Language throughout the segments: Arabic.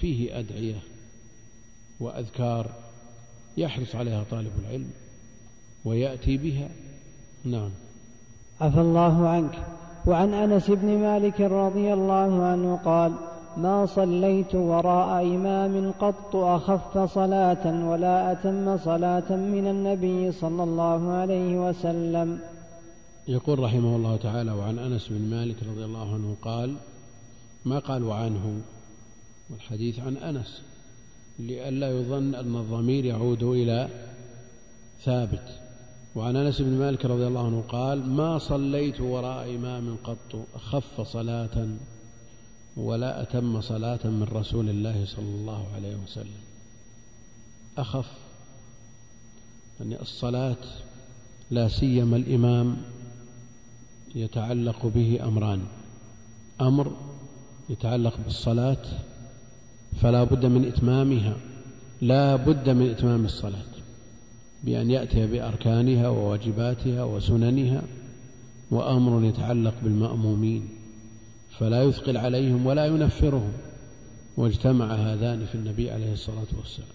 فيه أدعية وأذكار يحرص عليها طالب العلم ويأتي بها. نعم. عفى الله عنك. وعن أنس بن مالك رضي الله عنه قال: ما صليت وراء إمام قط أخف صلاة ولا أتم صلاة من النبي صلى الله عليه وسلم. يقول رحمه الله تعالى: وعن أنس بن مالك رضي الله عنه قال. ما قالوا عنه، والحديث عن أنس لئلا يظن أن الضمير يعود إلى ثابت. وعن أنس بن مالك رضي الله عنه قال: ما صليت وراء إمام قط أخف صلاة ولا أتم صلاة من رسول الله صلى الله عليه وسلم. أخف يعني الصلاة، لا سيما الإمام يتعلق به أمران: أمر يتعلق بالصلاة فلا بد من إتمامها، لا بد من إتمام الصلاة بأن يأتي بأركانها وواجباتها وسننها، وأمر يتعلق بالمأمومين فلا يثقل عليهم ولا ينفرهم، واجتمع هذان في النبي عليه الصلاة والسلام.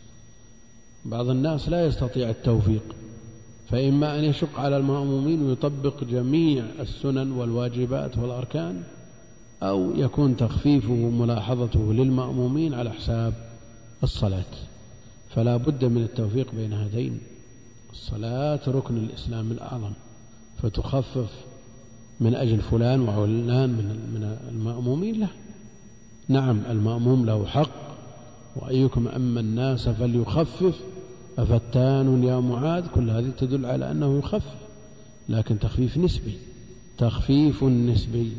بعض الناس لا يستطيع التوفيق، فإما أن يشق على المأمومين ويطبق جميع السنن والواجبات والأركان، أو يكون تخفيفه وملاحظته للمأمومين على حساب الصلاة، فلا بد من التوفيق بين هذين. الصلاة ركن الإسلام الأعظم، فتخفف من أجل فلان وعلان من المأمومين له. نعم، المأموم له حق: وأيكم أما الناس فليخفف أفتان يا معاذ. كل هذه تدل على أنه يخفف، لكن تخفيف نسبي، تخفيف نسبي.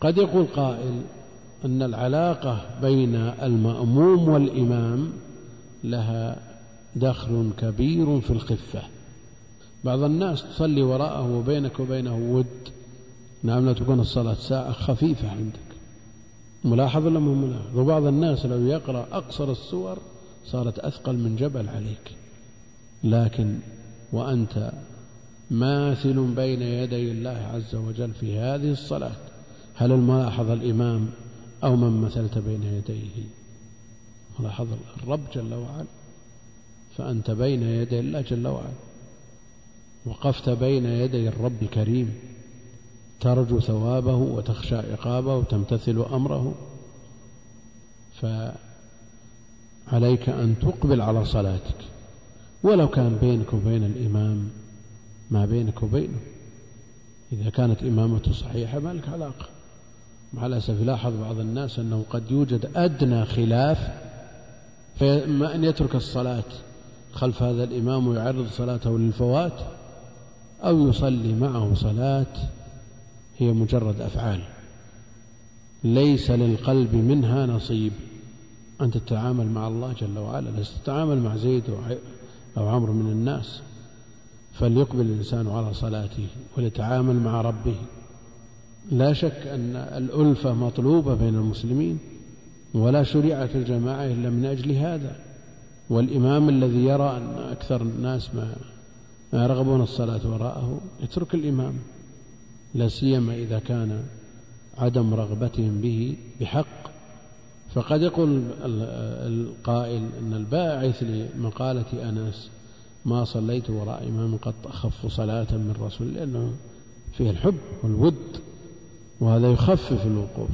قد يقول قائل أن العلاقة بين المأموم والإمام لها دخل كبير في الخفة. بعض الناس تصلي وراءه وبينك وبينه ود. نعم، لا تكون الصلاة ساعة خفيفة عندك. ملاحظ ولا مو ملاحظ؟ وبعض الناس لو يقرأ أقصر السور صارت أثقل من جبل عليك، لكن وأنت ماثل بين يدي الله عز وجل في هذه الصلاة. هل الملاحظ الإمام أو من مثلت بين يديه؟ ملاحظ الرب جل وعلا، فأنت بين يدي الله جل وعلا، وقفت بين يدي الرب الكريم، ترجو ثوابه وتخشى عقابه وتمتثل أمره، فعليك أن تقبل على صلاتك ولو كان بينك وبين الإمام ما بينك وبينه. إذا كانت إمامته صحيحة ما لك علاقة. مع الأسف يلاحظ بعض الناس أنه قد يوجد أدنى خلاف، فإما أن يترك الصلاة خلف هذا الإمام ويعرض صلاته للفوات، أو يصلي معه صلاة هي مجرد أفعال ليس للقلب منها نصيب. أنت تتعامل مع الله جل وعلا، لست تتعامل مع زيد أو عمرو من الناس. فليقبل الإنسان على صلاته وليتعامل مع ربه. لا شك أن الألفة مطلوبة بين المسلمين، ولا شريعة الجماعة إلا من أجل هذا. والإمام الذي يرى أن أكثر الناس ما يرغبون الصلاة وراءه يترك الإمام، لا سيما إذا كان عدم رغبتهم به بحق. فقد يقول القائل أن الباعث لمقالة أنس ما صليت وراء إمام قد أخف صلاة من رسول، لأنه فيه الحب والود، وهذا يخفف الوقوف،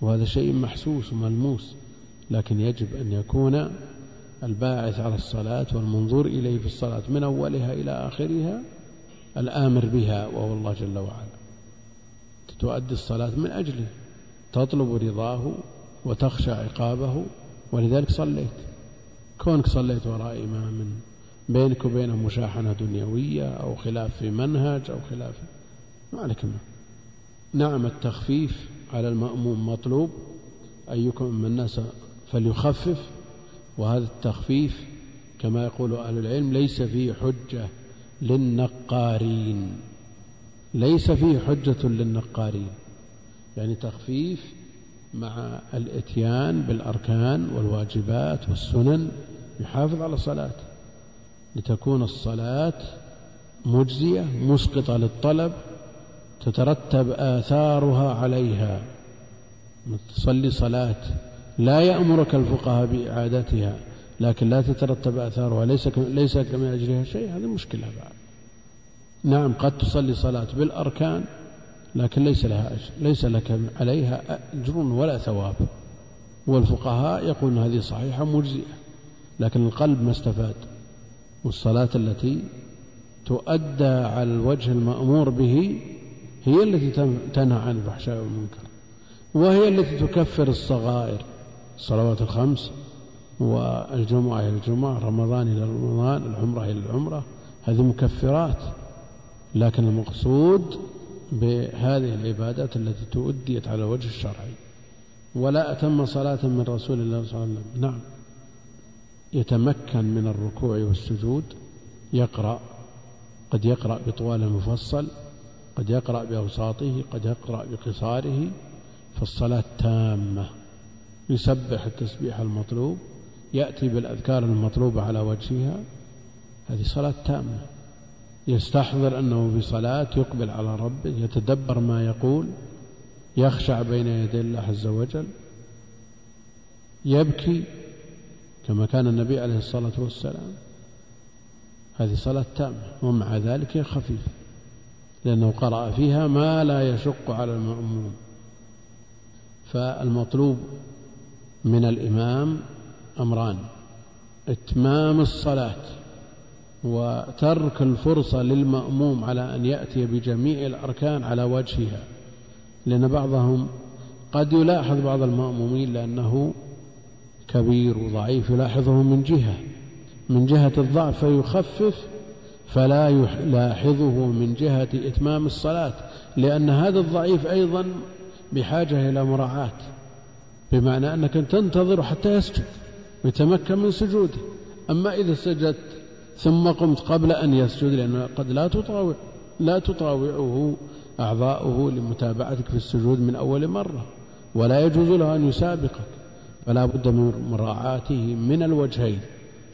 وهذا شيء محسوس وملموس. لكن يجب أن يكون الباعث على الصلاة والمنظور إليه في الصلاة من أولها إلى آخرها الآمر بها، وهو الله جل وعلا. تؤدي الصلاة من أجله، تطلب رضاه وتخشى عقابه، ولذلك صليت. كونك صليت وراء إمام بينك وبينه مشاحنة دنيوية أو خلاف في منهج أو خلاف ما عليك منه. نعم، التخفيف على المأموم مطلوب: أيكم من الناس فليخفف. وهذا التخفيف كما يقول أهل العلم ليس فيه حجة للنقارين، ليس فيه حجة للنقارين، يعني تخفيف مع الإتيان بالأركان والواجبات والسنن يحافظ على الصلاة لتكون الصلاة مجزية مسقطة للطلب، تترتب آثارها عليها. تصلي صلاة لا يأمرك الفقهاء بإعادتها لكن لا تترتب أثارها، ليس كما يجريها شيء، هذه مشكلة بعد. نعم قد تصلي صلاة بالأركان لكن ليس لك عليها أجر ولا ثواب، والفقهاء يقولون هذه صحيحة مجزئة، لكن القلب ما استفاد، والصلاة التي تؤدى على الوجه المأمور به هي التي تنهى عن الفحشاء والمنكر، وهي التي تكفر الصغائر، الصلوات الخمس والجمعة إلى الجمعة، رمضان إلى رمضان، العمرة إلى العمرة، هذه مكفرات. لكن المقصود بهذه العبادات التي تؤديت على الوجه الشرعي. ولا أتم صلاة من رسول الله صلى الله عليه وسلم، نعم يتمكن من الركوع والسجود، يقرأ، قد يقرأ بطوال مفصل، قد يقرأ بأوساطه، قد يقرأ بقصاره، فالصلاة تامة، يسبح التسبيح المطلوب، يأتي بالأذكار المطلوبة على وجهها، هذه صلاة تامة. يستحضر أنه في صلاة، يقبل على ربه، يتدبر ما يقول، يخشع بين يدي الله عز وجل، يبكي كما كان النبي عليه الصلاة والسلام، هذه صلاة تامة، ومع ذلك هي خفيفة لأنه قرأ فيها ما لا يشق على المأموم. فالمطلوب من الإمام أمران: إتمام الصلاة وترك الفرصة للمأموم على أن يأتي بجميع الأركان على وجهها، لأن بعضهم قد يلاحظ بعض المأمومين لأنه كبير وضعيف يلاحظه من جهة الضعف فيخفف، فلا يلاحظه من جهة إتمام الصلاة، لأن هذا الضعيف أيضا بحاجة إلى مراعاة، بمعنى أنك تنتظر حتى يسجد ويتمكن من سجوده. أما إذا سجدت ثم قمت قبل أن يسجد، لأنه قد لا تطاوعه أعضاؤه لمتابعتك في السجود من أول مرة، ولا يجوز له أن يسابقك، فلا بد من مراعاته من الوجهين،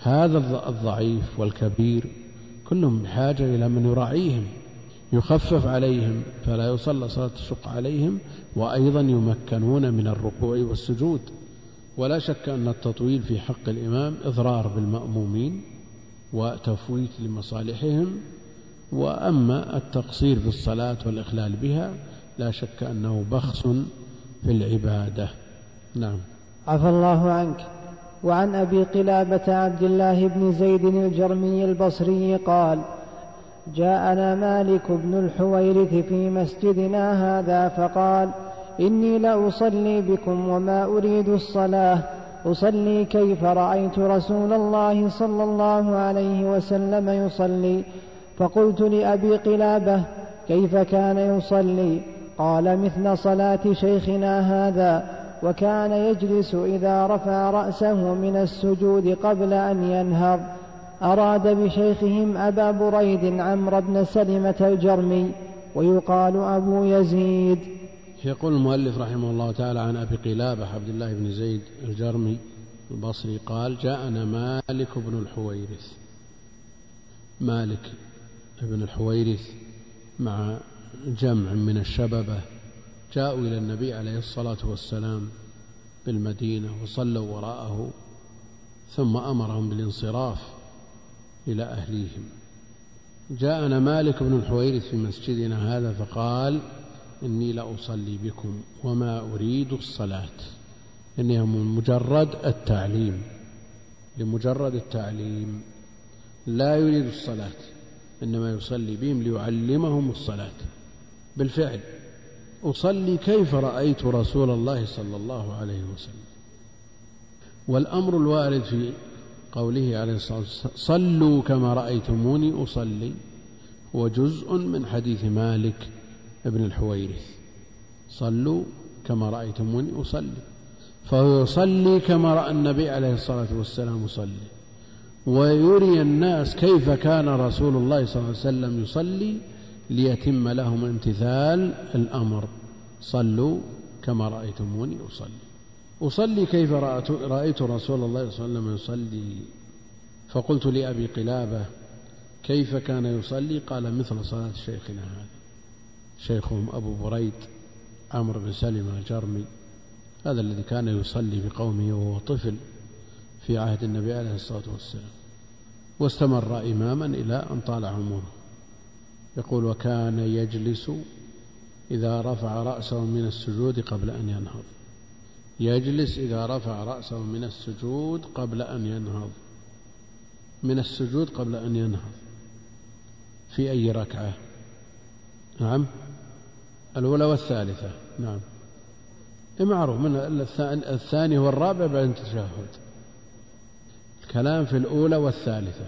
هذا الضعيف والكبير كلهم بحاجة إلى من يراعيهم، يخفف عليهم فلا يصلى صلاة الشق عليهم، وأيضا يمكنون من الركوع والسجود. ولا شك أن التطويل في حق الإمام إضرار بالمأمومين وتفويت لمصالحهم، وأما التقصير في الصلاة والإخلال بها لا شك أنه بخس في العبادة. نعم. عفى الله عنك. وعن أبي قلابة عبد الله بن زيد الجرمي البصري قال: جاءنا مالك بن الحويرث في مسجدنا هذا فقال: إني لأصلي بكم وما أريد الصلاة، أصلي كيف رأيت رسول الله صلى الله عليه وسلم يصلي. فقلت لأبي قلابة: كيف كان يصلي؟ قال: مثل صلاة شيخنا هذا، وكان يجلس إذا رفع رأسه من السجود قبل أن ينهض. أراد بشيخهم أبا بريد عمرو بن سلمة الجرمي، ويقال أبو يزيد. يقول المؤلف رحمه الله تعالى عن أبي قلابة عبد الله بن زيد الجرمي البصري قال: جاءنا مالك بن الحويرث. مالك بن الحويرث مع جمع من الشببة جاءوا إلى النبي عليه الصلاة والسلام بالمدينة وصلوا وراءه، ثم أمرهم بالانصراف إلى أهليهم. جاءنا مالك بن الحويرث في مسجدنا هذا فقال: إني لأصلي بكم وما أريد الصلاة. إنها مجرد التعليم، لمجرد التعليم، لا يريد الصلاة، إنما يصلي بهم ليعلمهم الصلاة. بالفعل أصلي كيف رأيت رسول الله صلى الله عليه وسلم. والأمر الوارد في قوله عليه الصلاة والسلام: صلوا كما رأيتموني أصلي، هو جزء من حديث مالك ابن الحويرث: صلوا كما رأيتموني أصلي. فهو يصلي كما رأى النبي عليه الصلاة والسلام يصلي، ويري الناس كيف كان رسول الله صلى الله عليه وسلم يصلي، ليتم لهم امتثال الأمر: صلوا كما رأيتموني أصلي كيف رأيت رسول الله صلى الله عليه وسلم يصلي. فقلت لأبي قلابة: كيف كان يصلي؟ قال: مثل صلاة شيخنا هذا. شيخهم أبو بريد عمرو بن سلمة الجرمي هذا الذي كان يصلي بقومه وهو طفل في عهد النبي عليه الصلاة والسلام، واستمر إماما إلى أن طال عمره. يقول: وكان يجلس إذا رفع رأسه من السجود قبل أن ينهض، يجلس إذا رفع رأسه من السجود قبل أن ينهض، من السجود قبل أن ينهض. في أي ركعة؟ نعم، الأولى والثالثة. نعم، معروف من الثاني والرابع بعد التشهد. الكلام في الأولى والثالثة،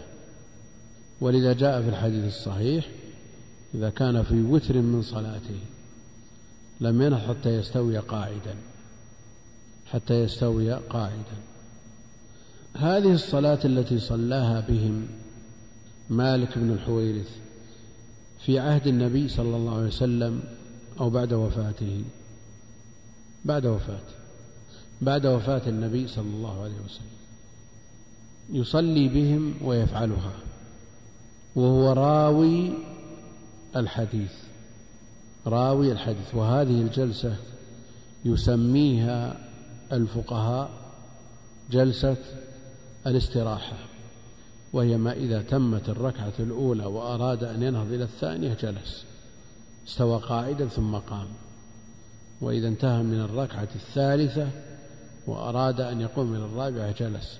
ولذا جاء في الحديث الصحيح: إذا كان في وتر من صلاته لم ينهض حتى يستوي قاعدا، حتى يستوي قاعدا. هذه الصلاة التي صلاها بهم مالك بن الحويرث في عهد النبي صلى الله عليه وسلم أو بعد وفاته، بعد وفاة النبي صلى الله عليه وسلم، يصلي بهم ويفعلها وهو راوي الحديث، راوي الحديث. وهذه الجلسة يسميها الفقهاء جلسة الاستراحة، وهي ما إذا تمت الركعة الأولى وأراد أن ينهض إلى الثانية جلس، استوى قاعدا ثم قام، وإذا انتهى من الركعة الثالثة وأراد أن يقوم إلى الرابعة جلس.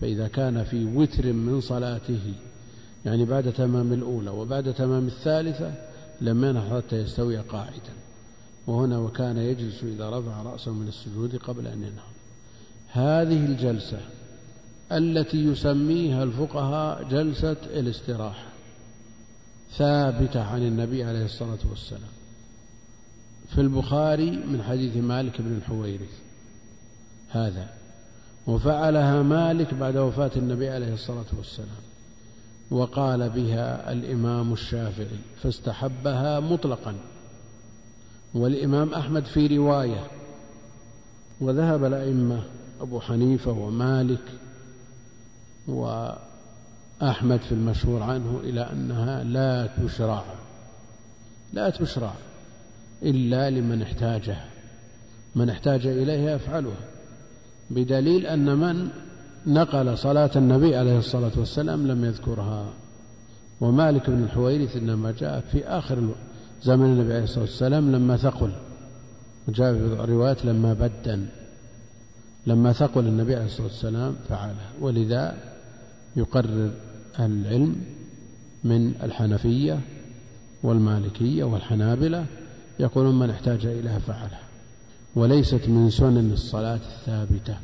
فإذا كان في وتر من صلاته، يعني بعد تمام الأولى وبعد تمام الثالثة، لم ينهض حتى يستوي قاعدا. وهنا: وكان يجلس إذا رفع رأسه من السجود قبل أن ينهض. هذه الجلسة التي يسميها الفقهاء جلسة الاستراحة ثابتة عن النبي عليه الصلاة والسلام في البخاري من حديث مالك بن الحويرث هذا، وفعلها مالك بعد وفاة النبي عليه الصلاة والسلام، وقال بها الإمام الشافعي فاستحبها مطلقا، والإمام أحمد في رواية، وذهب الأئمة أبو حنيفة ومالك وأحمد في المشهور عنه إلى أنها لا تشرع إلا لمن احتاجها، من احتاج إليها يفعلها، بدليل أن من نقل صلاة النبي عليه الصلاة والسلام لم يذكرها، ومالك بن الحويرث إنما جاء في آخر زمن النبي عليه الصلاة والسلام لما ثقل، جاء في الروايات لما ثقل النبي عليه الصلاة والسلام فعلها. ولذا يقرر أهل العلم من الحنفية والمالكية والحنابلة، يقولون من احتاج إليها فعلها، وليست من سنن الصلاة الثابتة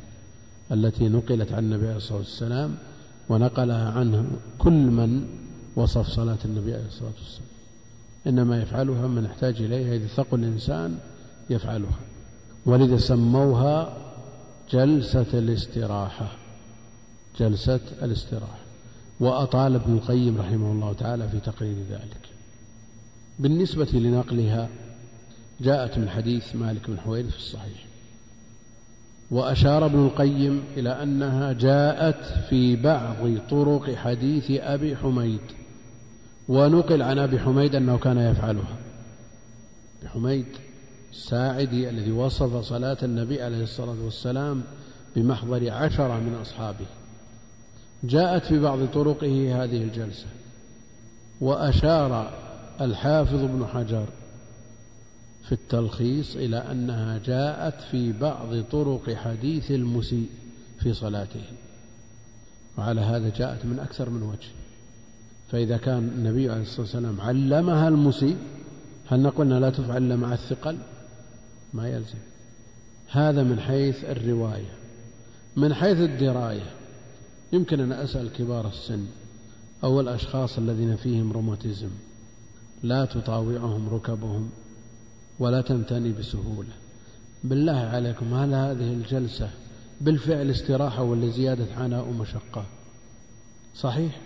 التي نقلت عن النبي عليه الصلاة والسلام، ونقلها عنه كل من وصف صلاة النبي عليه الصلاة والسلام، إنما يفعلها من احتاج إليها، إذا ثقل الإنسان يفعلها. ولذا سموها جلسة الاستراحة، جلسة الاستراحة. وأطال ابن القيم رحمه الله تعالى في تقرير ذلك. بالنسبة لنقلها جاءت من حديث مالك بن حويرث في الصحيح، وأشار ابن القيم إلى أنها جاءت في بعض طرق حديث أبي حميد، ونقل عن أبي حميد أنه كان يفعلها، أبي حميد الساعدي الذي وصف صلاة النبي عليه الصلاة والسلام بمحضر 10 من أصحابه، جاءت في بعض طرقه هذه الجلسة. وأشار الحافظ ابن حجر في التلخيص إلى أنها جاءت في بعض طرق حديث المسيء في صلاته، وعلى هذا جاءت من أكثر من وجه. فإذا كان النبي عليه الصلاة والسلام علمها المسيء، هل نقولنا لا تفعل مع الثقل؟ ما يلزم. هذا من حيث الرواية. من حيث الدراية، يمكن أن أسأل كبار السن أو الأشخاص الذين فيهم روماتيزم لا تطاوعهم ركبهم ولا تمتني بسهولة، بالله عليكم هل هذه الجلسة بالفعل استراحة ولا زيادة عناء ومشقة؟ صحيح،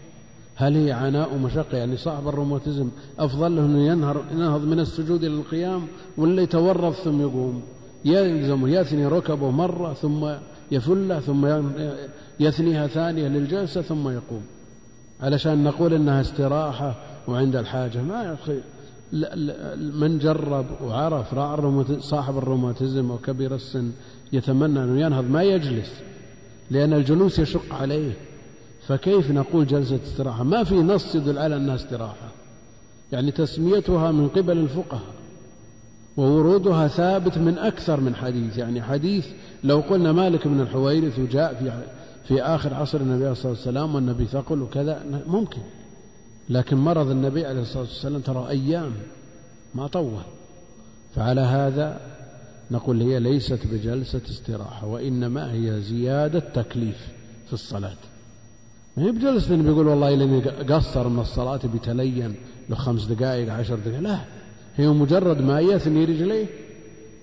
هل هي عناء ومشقة؟ يعني صاحب الروماتيزم أفضل له أنه ينهض من السجود إلى القيام، ولا يتورط ثم يقوم، يلزم يثني ركبه مرة ثم يفله ثم يثنيها ثانية للجلسة ثم يقوم، علشان نقول أنها استراحة وعند الحاجة؟ ما يا أخي، من جرب وعرف صاحب الروماتيزم وكبير السن يتمنى أن ينهض ما يجلس، لأن الجلوس يشق عليه، فكيف نقول جلسة استراحة؟ ما في نص يدل على أنها استراحة، يعني تسميتها من قبل الفقهاء وورودها ثابت من أكثر من حديث، يعني حديث لو قلنا مالك بن الحويرث وجاء في آخر عصر النبي عليه الصلاة والسلام والنبي ثقل وكذا ممكن، لكن مرض النبي عليه الصلاة والسلام ترى أيام ما طول. فعلى هذا نقول هي ليست بجلسة استراحة، وإنما هي زيادة تكليف في الصلاة، ما هي بجلسة بيقول والله لأني قصر من الصلاة بتلين له 5 دقائق 10 دقائق، لا، هي مجرد ما يثني رجليه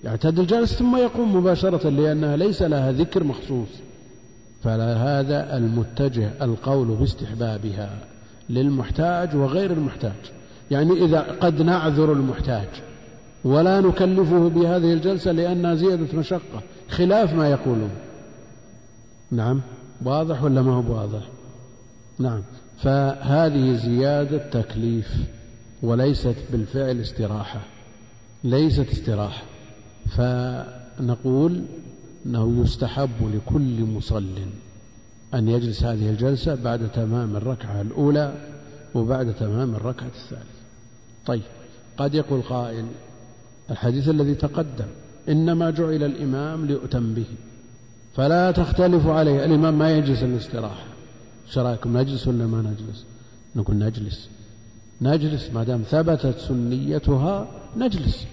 يعتدل الجلسة ثم يقوم مباشرة، لأنها ليس لها ذكر مخصوص. فلهذا المتجه القول باستحبابها للمحتاج وغير المحتاج، يعني إذا قد نعذر المحتاج ولا نكلفه بهذه الجلسة لأنها زيادة مشقة خلاف ما يقولون. نعم، واضح ولا ما هو واضح؟ نعم، فهذه زيادة تكليف وليست بالفعل استراحة، ليست استراحة. فنقول أنه يستحب لكل مصل أن يجلس هذه الجلسة بعد تمام الركعة الأولى وبعد تمام الركعة الثالثة. طيب، قد يقول قائل الحديث الذي تقدم إنما جعل الإمام ليؤتم به فلا تختلف عليه، الإمام ما يجلس الاستراحة، شرائكم نجلس ولا ما نجلس؟ نقول نجلس ما دام ثبتت سنيتها نجلس.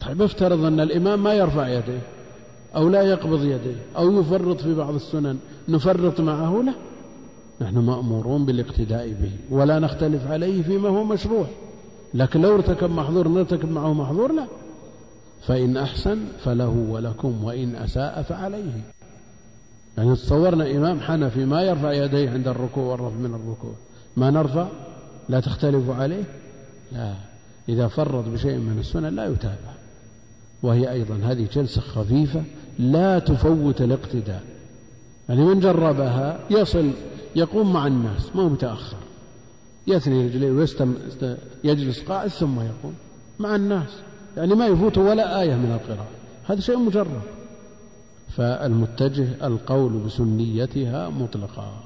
طيب، افترض أن الإمام ما يرفع يديه أو لا يقبض يديه أو يفرط في بعض السنن، نفرط معه؟ لا، نحن مأمورون بالاقتداء به ولا نختلف عليه فيما هو مشروع، لكن لو ارتكب محظور نرتكب معه محظور؟ لا، فإن أحسن فله ولكم وإن أساء فعليه. يعني تصورنا إمام حنفي ما يرفع يديه عند الركوع والرفع من الركوع، ما نرفع؟ لا تختلف عليه؟ لا، إذا فرط بشيء من السنة لا يتابع. وهي أيضا هذه جلسة خفيفة لا تفوت الاقتداء، يعني من جربها يصل يقوم مع الناس ما هو متأخر، يثني رجليه يجلس قائد ثم يقوم مع الناس، يعني ما يفوت ولا آية من القراءة، هذا شيء مجرب. فالمتجه القول بسنيتها مطلقا،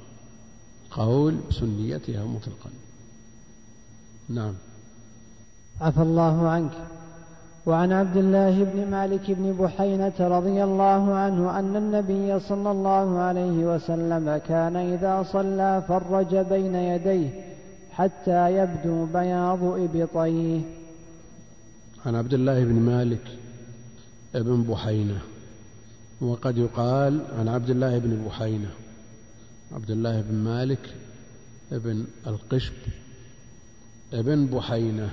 قول بسنيتها مطلقا. نعم. عفى الله عنك. وعن عبد الله بن مالك بن بحينة رضي الله عنه أن النبي صلى الله عليه وسلم كان إذا صلى فرج بين يديه حتى يبدو بياض إبطيه. عن عبد الله بن مالك بن بحينة، وقد يقال عن عبد الله بن بحينة، عبد الله بن مالك بن القشب بن بحينة.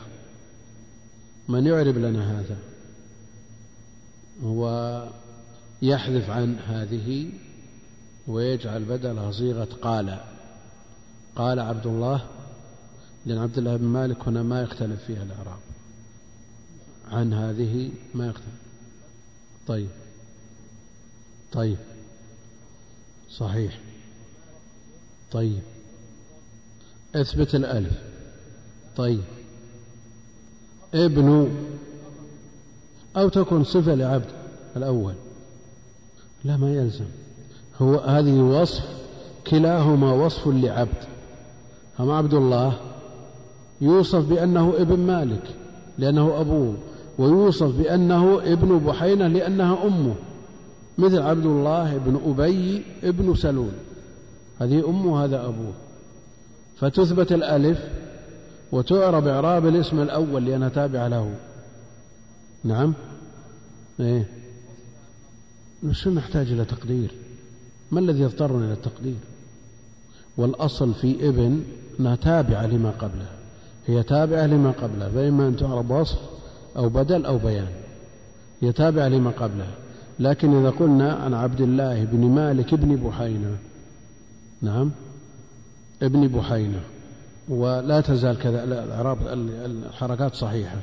من يعرب لنا هذا؟ هو يحذف عن هذه ويجعل بدلها صيغة قال. قال عبد الله، لأن عبد الله بن مالك هنا ما يختلف فيها الإعراب، عن هذه ما يختلف. طيب صحيح. طيب اثبت الألف. طيب ابن، أو تكون صفة لعبد الأول؟ لا، ما يلزم، هو هذه وصف، كلاهما وصف لعبد. هم عبد الله يوصف بأنه ابن مالك لأنه أبوه، ويوصف بأنه ابن بحينة لأنها أمه، مثل عبد الله بن أبي ابن سلول، هذه أمه هذا أبوه، فتثبت الألف وتعرب إعراب الاسم الأول لأنها تابعة له. نعم. إيه، شو نحتاج إلى تقدير؟ ما الذي يضطرنا إلى التقدير؟ والأصل في ابن أنها تابعة لما قبلها، هي تابعة لما قبلها، فإما أن تعرب وصف أو بدل أو بيان، هي تابعة لما قبلها. لكن إذا قلنا عن عبد الله بن مالك بن بحينة، نعم ابن بحينة، ولا تزال كذا الإعراب الحركات صحيحة،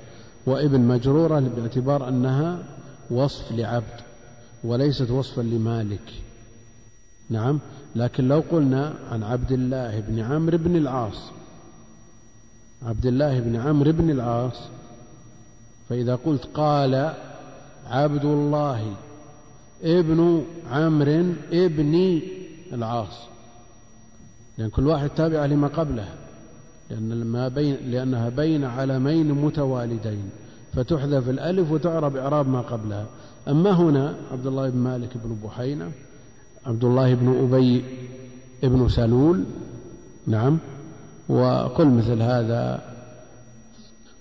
وابن مجرورة باعتبار أنها وصف لعبد وليست وصفا لمالك. نعم. لكن لو قلنا عن عبد الله بن عمرو بن العاص، عبد الله بن عمرو بن العاص، فإذا قلت قال عبد الله ابن عمرو ابن العاص، لأن كل واحد تابع لما قبلها، لأنها بين علمين متوالدين فتحذف الألف وتعرب إعراب ما قبلها. أما هنا عبد الله بن مالك بن بحينة، عبد الله بن أبي ابن سلول، نعم، وقل مثل هذا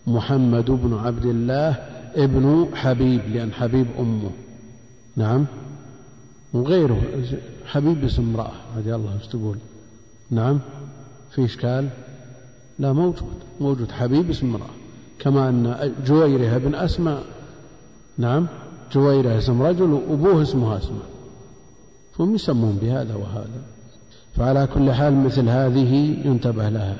محمد بن عبد الله ابن حبيب لأن حبيب أمه، نعم، وغيره حبيب اسم امرأة رضي الله تقول، نعم، في إشكال؟ لا، موجود حبيب اسم امرأة، كما أن جويرها بن أسماء، نعم، جويرها اسم رجل وأبوه اسمها أسماء، فهم يسمون بهذا وهذا. فعلى كل حال مثل هذه ينتبه لها،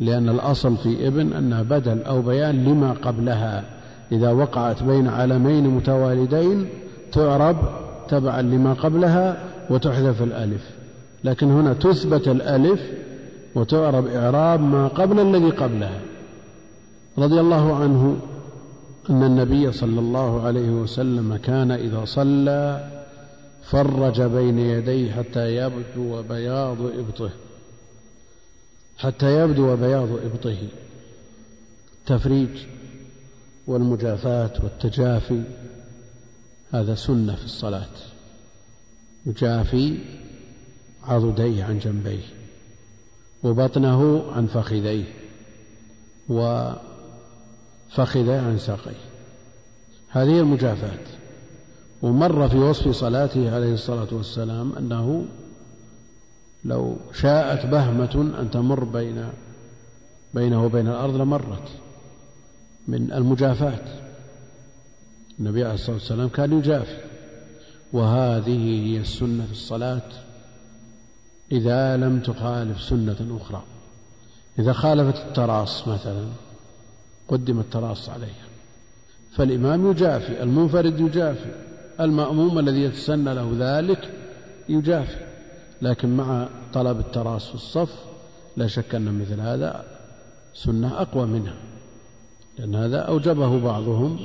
لأن الأصل في ابن أنها بدل أو بيان لما قبلها، إذا وقعت بين علمين متوالدين تعرب تبعا لما قبلها وتحذف الألف، لكن هنا تثبت الألف وتعرب إعراب ما قبل الذي قبلها. رضي الله عنه أن النبي صلى الله عليه وسلم كان إذا صلى فرج بين يديه حتى يبدو بياض إبطه، التفريج والمجافاة والتجافي هذا سنة في الصلاة، يجافي عضديه عن جنبيه وبطنه عن فخذيه وفخذه عن ساقيه، هذه المجافاة. ومر في وصف صلاته عليه الصلاة والسلام أنه لو شاءت بهمة أن تمر بينه وبين الأرض لمرت من المجافاة، النبي عليه الصلاة والسلام كان يجافي. وهذه هي السنة في الصلاة إذا لم تخالف سنة أخرى، إذا خالفت التراص مثلا قدم التراص عليها، فالإمام يجافي، المنفرد يجافي، المأموم الذي يتسنى له ذلك يجافي، لكن مع طلب التراص في الصف لا شك أن مثل هذا سنة أقوى منها، لأن هذا أوجبه بعضهم،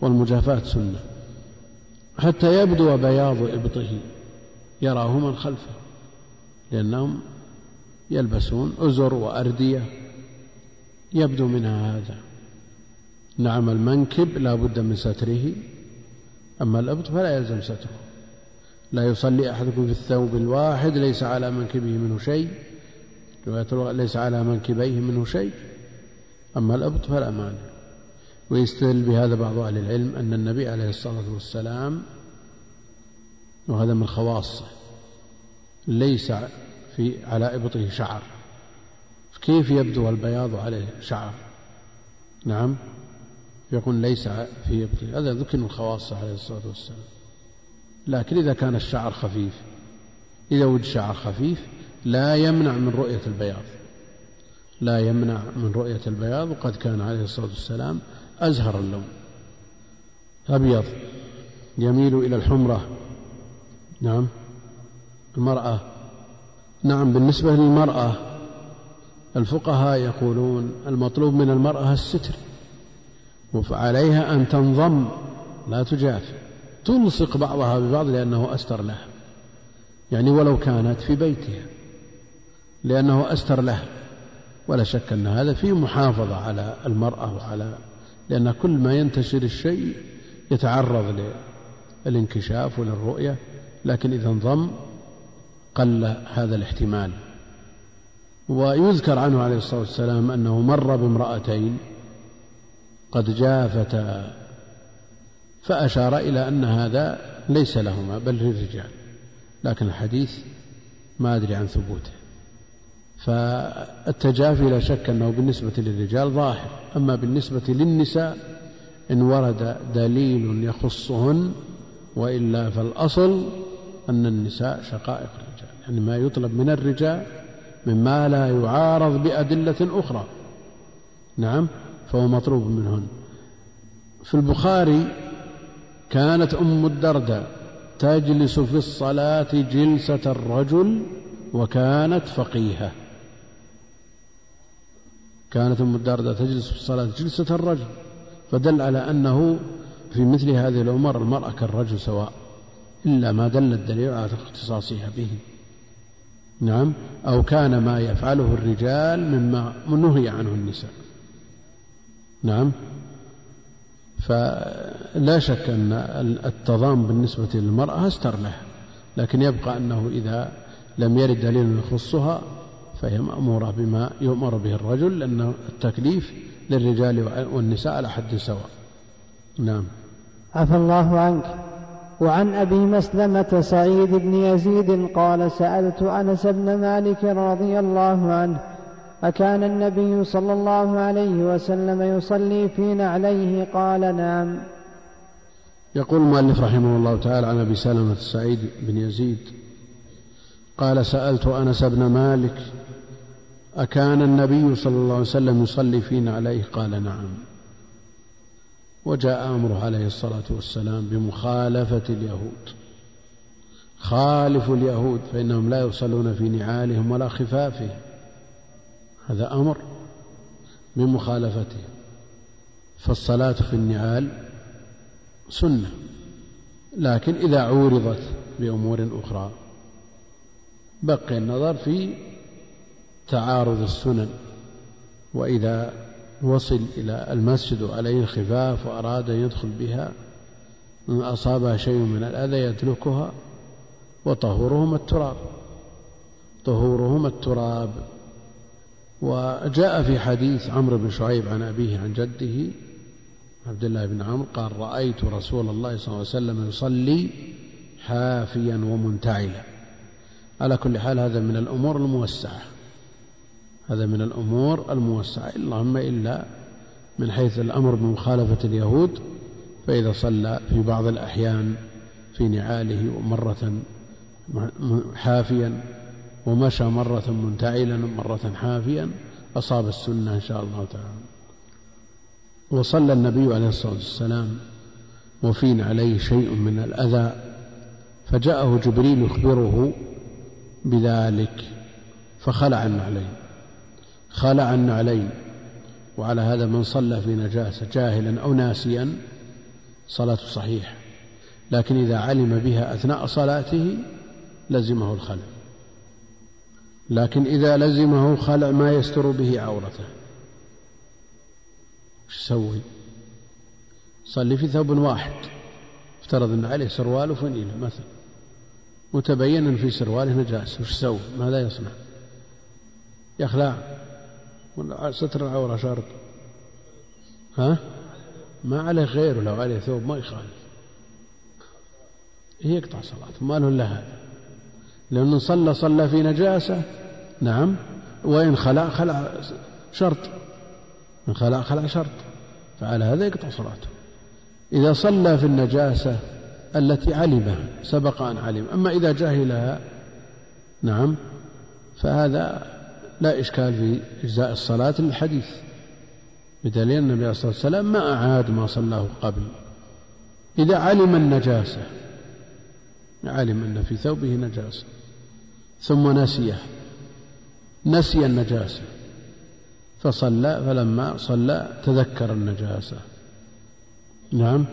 والمجافاة سنة. حتى يبدو بياض إبطه يراه من خلفه، لأنهم يلبسون أزر وأردية يبدو منها هذا، نعم، المنكب لا بد من ستره، أما الإبط فلا يلزم ستره، لا يصلي أحدكم في الثوب الواحد ليس على منكبه منه شيء، ليس على منكبيه منه شيء، أما الإبط فلا مانع. ويستدل بهذا بعض أهل العلم أن النبي عليه الصلاة والسلام، وهذا من خواصه، ليس على إبطه شعر، كيف يبدو البياض عليه شعر؟ نعم، يقول ليس في إبطه، هذا ذكر من خواصه عليه الصلاة والسلام. لكن إذا كان الشعر خفيف، إذا وجد شعر خفيف لا يمنع من رؤية البياض، لا يمنع من رؤية البياض. وقد كان عليه الصلاة والسلام أزهر اللون، أبيض يميل إلى الحمرة، نعم، المرأة، نعم. بالنسبة للمرأة الفقهاء يقولون المطلوب من المرأة الستر، وعليها أن تنضم لا تجافي، تلصق بعضها ببعض لأنه أستر لها، يعني ولو كانت في بيتها لأنه أستر لها. ولا شك أن هذا فيه محافظة على المرأة، لأن كل ما ينتشر الشيء يتعرض للانكشاف وللرؤية، لكن إذا انضم قل هذا الاحتمال. ويذكر عنه عليه الصلاة والسلام أنه مر بامرأتين قد جافتا فأشار إلى أن هذا ليس لهما بل للرجال، لكن الحديث ما أدري عن ثبوته. فالتجافي لا شك أنه بالنسبة للرجال ظاهر، أما بالنسبة للنساء إن ورد دليل يخصهن، وإلا فالأصل أن النساء شقائق الرجال، يعني ما يطلب من الرجال مما لا يعارض بأدلة أخرى، نعم، فهو مطلوب منهن. في البخاري كانت أم الدرداء تجلس في الصلاة جلسة الرجل وكانت فقيهة، كانت أم الدرداء تجلس في الصلاة جلسة الرجل، فدل على أنه في مثل هذه الأمور المرأة كالرجل سواء، إلا ما دل الدليل على اختصاصها به. نعم. أو كان ما يفعله الرجال مما نهي عنه النساء. نعم. فلا شك أن التضامن بالنسبة للمرأة أستر له، لكن يبقى أنه إذا لم يرد دليل يخصها فهي مأمورة بما يؤمر به الرجل، لأن التكليف للرجال والنساء على حد سواء. نعم. عفى الله عنك. وعن أبي مسلمة سعيد بن يزيد قال: سألت أنس بن مالك رضي الله عنه: أكان النبي صلى الله عليه وسلم يصلي في نعليه؟ قال: نعم. يقول المؤلف رحمه الله تعالى عن أبي سلمة سعيد بن يزيد قال: سألت أنس بن مالك: أكان النبي صلى الله عليه وسلم يصلي في نعليه؟ قال: نعم. وجاء أمره عليه الصلاة والسلام بمخالفة اليهود: خالف اليهود فإنهم لا يصلون في نعالهم ولا خفافهم. هذا أمر بمخالفته، فالصلاة في النعال سنة، لكن إذا عورضت بأمور أخرى بقي النظر في تعارض السنن. وإذا وصل إلى المسجد وعليه الخفاف وأراد أن يدخل بها، إن أصابها شيء من الأذى يتركها، وطهورهما التراب، طهورهما التراب. وجاء في حديث عمرو بن شعيب عن أبيه عن جده عبد الله بن عمرو قال: رأيت رسول الله صلى الله عليه وسلم يصلي حافيا ومنتعلا. على كل حال هذا من الأمور الموسعة، هذا من الأمور الموسعة، اللهم إلا من حيث الأمر بمخالفة اليهود، فإذا صلى في بعض الأحيان في نعاله ومرة حافيا ومشى مرة منتعلا مرة حافيا أصاب السنة إن شاء الله تعالى. وصلى النبي عليه الصلاة والسلام وفين عليه شيء من الأذى، فجاءه جبريل يخبره بذلك فخلع النعلين، خلع النعلين. وعلى هذا من صلى في نجاسة جاهلا أو ناسيا صلاته صحيحة، لكن إذا علم بها أثناء صلاته لزمه الخلع. لكن إذا لزمه خلع ما يستر به عورته، ايش يسوي؟ صلي في ثوب واحد، افترض أن عليه سروال وفنيلة مثلا، وتبين أن في سرواله نجاسة، ايش يسوي؟ ماذا يصنع؟ يخلع ستر العورة شرط، ها؟ ما عليه غيره، لو عليه ثوب ما يخالف، هي يقطع صلاة، ما له إلا هذا، لأنه صلى في نجاسة. نعم. وإن خلع خلع شرط، إن خلع خلع شرط، فعلى هذا يقطع صلاته. إذا صلى في النجاسة التي علمها سبق أن علم، أما إذا جهلها نعم فهذا لا إشكال في إجزاء الصلاة للحديث، بدليل النبي عليه الصلاة والسلام ما أعاد ما صلاه قبل. إذا علم النجاسة، علم أن في ثوبه نجاسة ثم نسي النجاسة فصلى، فلما صلى تذكر النجاسة. نعم.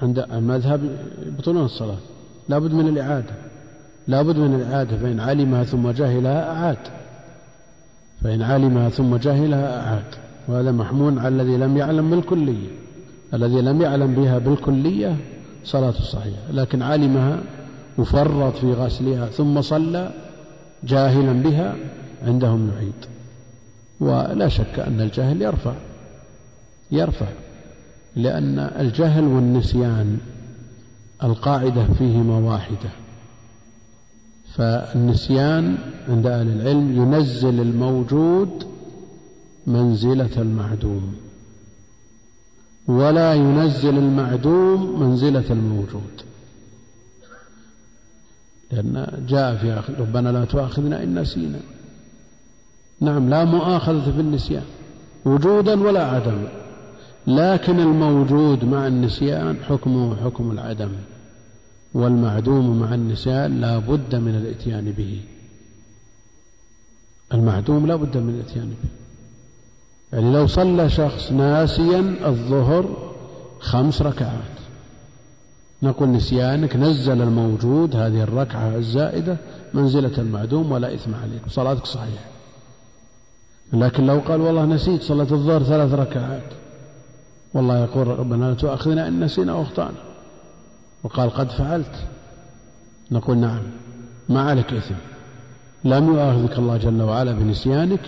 عند المذهب يبطلون الصلاة، لابد من الإعادة، لابد من الإعادة، فإن علمها ثم جهلها أعاد، فإن علمها ثم جهلها أعاد. وهذا محمول على الذي لم يعلم بالكلية، الذي لم يعلم بها بالكلية صلاته صحيحة، لكن علمها وفرط في غسلها ثم صلى جاهلا بها عندهم يعيد. ولا شك أن الجهل يرفع، لأن الجهل والنسيان القاعدة فيهما واحدة، فالنسيان عند أهل العلم ينزل الموجود منزلة المعدوم، ولا ينزل المعدوم منزلة الموجود، لأن جاء في آخر: ربنا لا تؤاخذنا إن نسينا. نعم، لا مؤاخذة في النسيان وجودا ولا عدما، لكن الموجود مع النسيان حكمه حكم العدم، والمعدوم مع النسيان لا بد من الاتيان به، المعدوم لا بد من الاتيان به. يعني لو صلى شخص ناسيا الظهر 5 ركعات نقول نسيانك نزل الموجود هذه الركعة الزائدة منزلة المعدوم ولا إثم عليك، صلاتك صحيحة. لكن لو قال والله نسيت صلاة الظهر 3 ركعات، والله يقول ربنا لا تؤاخذنا إن نسينا وأخطأنا، وقال قد فعلت، نقول نعم ما عليك إثم، لم يؤاخذك الله جل وعلا بنسيانك،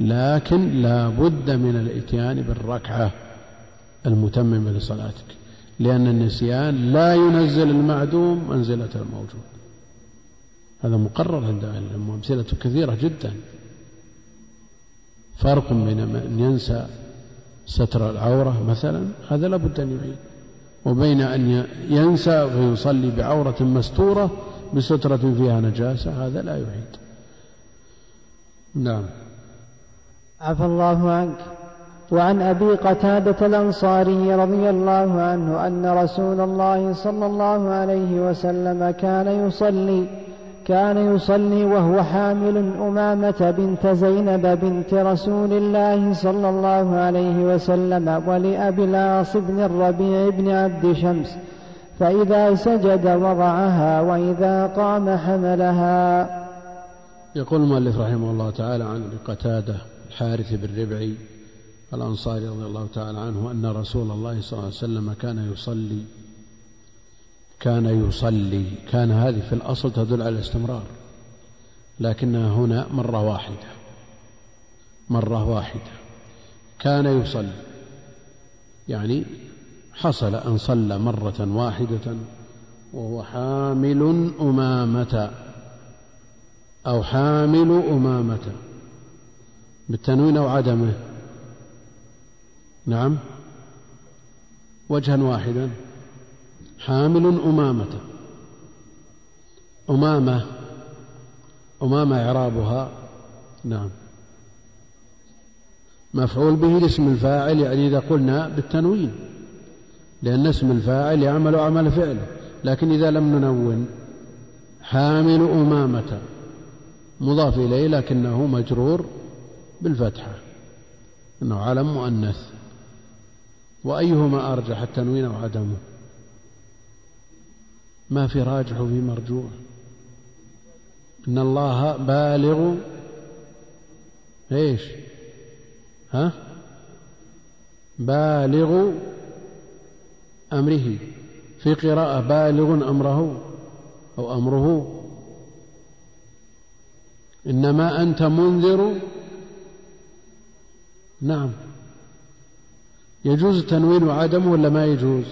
لكن لا بد من الإتيان بالركعة المتممة لصلاتك، لأن النسيان لا ينزل المعدوم منزلة الموجود، هذا مقرر عند العلم وأمثلة كثيرة جدا. فرق بين أن ينسى ستر العورة مثلا، هذا لا بد أن يعيد، وبين أن ينسى ويصلي بعورة مستورة بسترة فيها نجاسة، هذا لا يعيد. نعم. عفى الله عنك. وعن أبي قتادة الأنصاري رضي الله عنه أن رسول الله صلى الله عليه وسلم كان يصلي وهو حامل أمامة بنت زينب بنت رسول الله صلى الله عليه وسلم ولأبي العاص بن الربيع بن عبد شمس، فإذا سجد وضعها وإذا قام حملها. يقول المؤلف رحمه الله تعالى عن أبي قتادة الحارث بن الربيع الأنصاري رضي الله تعالى عنه أن رسول الله صلى الله عليه وسلم كان يصلي. كان هذه في الأصل تدل على الاستمرار، لكنها هنا مرة واحدة. كان يصلي يعني حصل أن صلى مرة واحدة وهو حامل أمامة أو حامل أمامة بالتنوين أو عدمه، نعم وجها واحدا، حامل أمامة. أمامة إعرابها نعم مفعول به لاسم الفاعل، يعني إذا قلنا بالتنوين لأن اسم الفاعل يعمل عمل فعله، لكن إذا لم ننون حامل أمامة مضاف إليه لكنه مجرور بالفتحة إنه علم مؤنث. وأيهما أرجح التنوين أو عدمه؟ ما في راجح وفي مرجوح، إن الله بالغ إيش ها بالغ أمره، في قراءة بالغ أمره أو أمره، إنما أنت منذر. نعم يجوز التنوين وعدمه ولا ما يجوز؟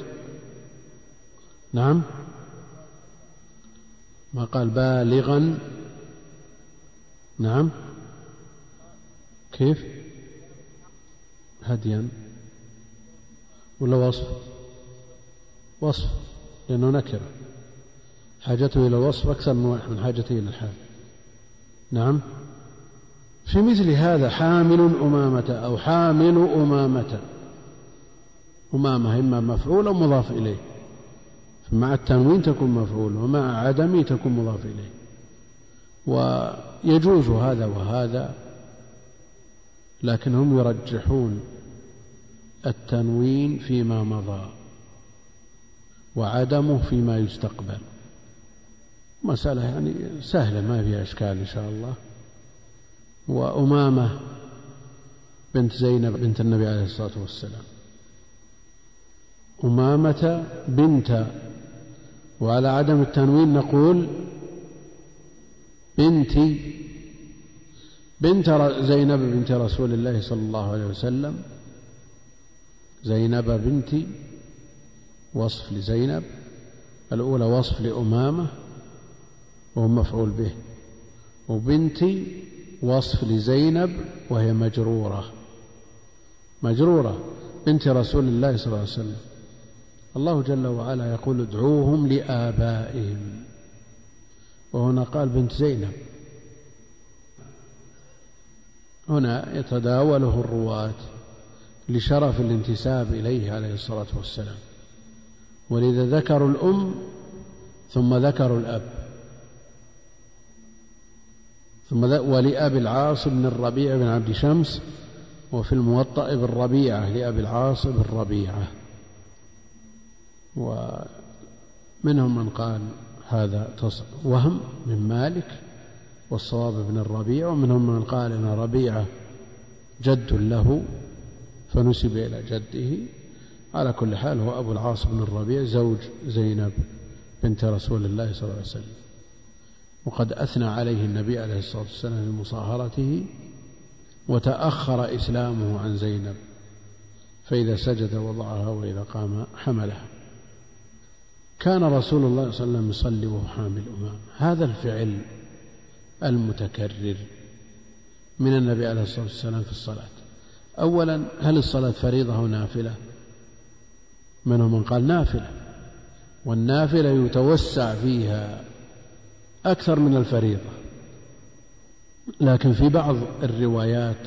نعم ما قال بالغا، نعم كيف هديا ولا وصف لأنه نكرة، حاجته إلى الوصف أكثر من حاجته إلى الحال. نعم في مثل هذا حامل أمامة أو حامل أمامة، أمامة إما مفعول أو مضاف إليه، مع التنوين تكون مفعول ومع عدمه تكون مضاف إليه، ويجوز هذا وهذا، لكن هم يرجحون التنوين فيما مضى وعدمه فيما يستقبل. مسألة يعني سهلة ما فيها إشكال إن شاء الله. وأمامة بنت زينب بنت النبي عليه الصلاة والسلام، أمامة بنت، وعلى عدم التنوين نقول بنت زينب بنت رسول الله صلى الله عليه وسلم. زينب بنتي وصف لزينب، الأولى وصف لأمامة وهو مفعول به، وبنتي وصف لزينب وهي مجرورة بنت رسول الله صلى الله عليه وسلم. الله جل وعلا يقول ادعوهم لآبائهم، وهنا قال بنت زينب، هنا يتداوله الرواة لشرف الانتساب إليه عليه الصلاة والسلام، ولذا ذكروا الأم ثم ذكروا الأب، ثم ولأبي العاص بن الربيع بن عبد شمس، وفي الموطأ بالربيعة لأبي العاص بن الربيعة، منهم من قال هذا وهم من مالك والصواب ابن الربيع، ومنهم من قال إن ربيعة جد له فنسب إلى جده. على كل حال هو أبو العاص بن الربيع زوج زينب بنت رسول الله صلى الله عليه وسلم، وقد أثنى عليه النبي عليه الصلاة والسلام في مصاهرته، وتأخر إسلامه عن زينب، فإذا سجد وضعها وإذا قام حملها. كان رسول الله صلى الله عليه وسلم يصلي وهو حامل أمامة. هذا الفعل المتكرر من النبي عليه الصلاة والسلام في الصلاة، أولا هل الصلاة فريضة أو نافلة؟ منهم من قال نافلة، والنافلة يتوسع فيها أكثر من الفريضة، لكن في بعض الروايات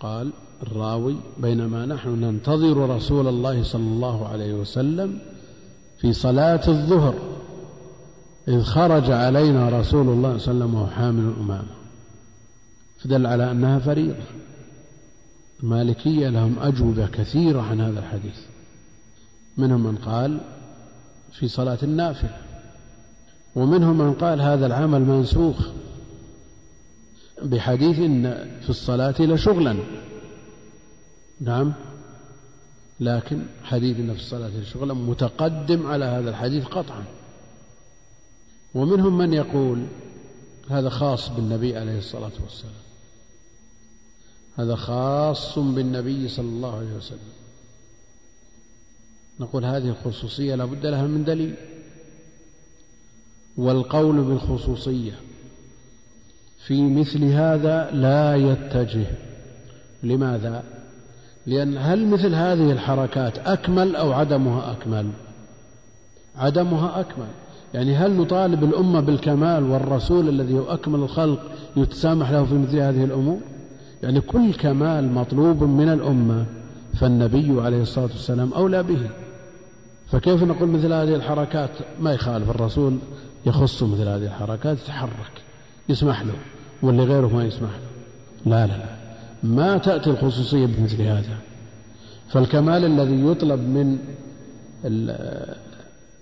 قال الراوي: بينما نحن ننتظر رسول الله صلى الله عليه وسلم في صلاة الظهر إذ خرج علينا رسول الله صلى الله عليه وسلم وهو حامل الأمامة. فدل على أنها فريضة. المالكية لهم أجوبة كثيرة عن هذا الحديث. منهم من قال في صلاة النافلة، ومنهم من قال هذا العمل منسوخ بحديث إن في الصلاة لشغلا. نعم، لكن حديث إن في الصلاة لشغلا متقدم على هذا الحديث قطعا. ومنهم من يقول هذا خاص بالنبي عليه الصلاة والسلام، هذا خاص بالنبي صلى الله عليه وسلم. نقول هذه الخصوصية لابد لها من دليل، والقول بالخصوصية في مثل هذا لا يتجه. لماذا؟ لأن هل مثل هذه الحركات أكمل أو عدمها أكمل؟ عدمها أكمل. يعني هل نطالب الأمة بالكمال والرسول الذي هو أكمل الخلق يتسامح له في مثل هذه الأمور؟ يعني كل كمال مطلوب من الأمة فالنبي عليه الصلاة والسلام أولى به، فكيف نقول مثل هذه الحركات ما يخالف الرسول يخص مثل هذه الحركات يتحرك يسمح له واللي غيره ما يسمح له؟ لا لا لا، ما تأتي الخصوصية بمثل هذا. فالكمال الذي يطلب من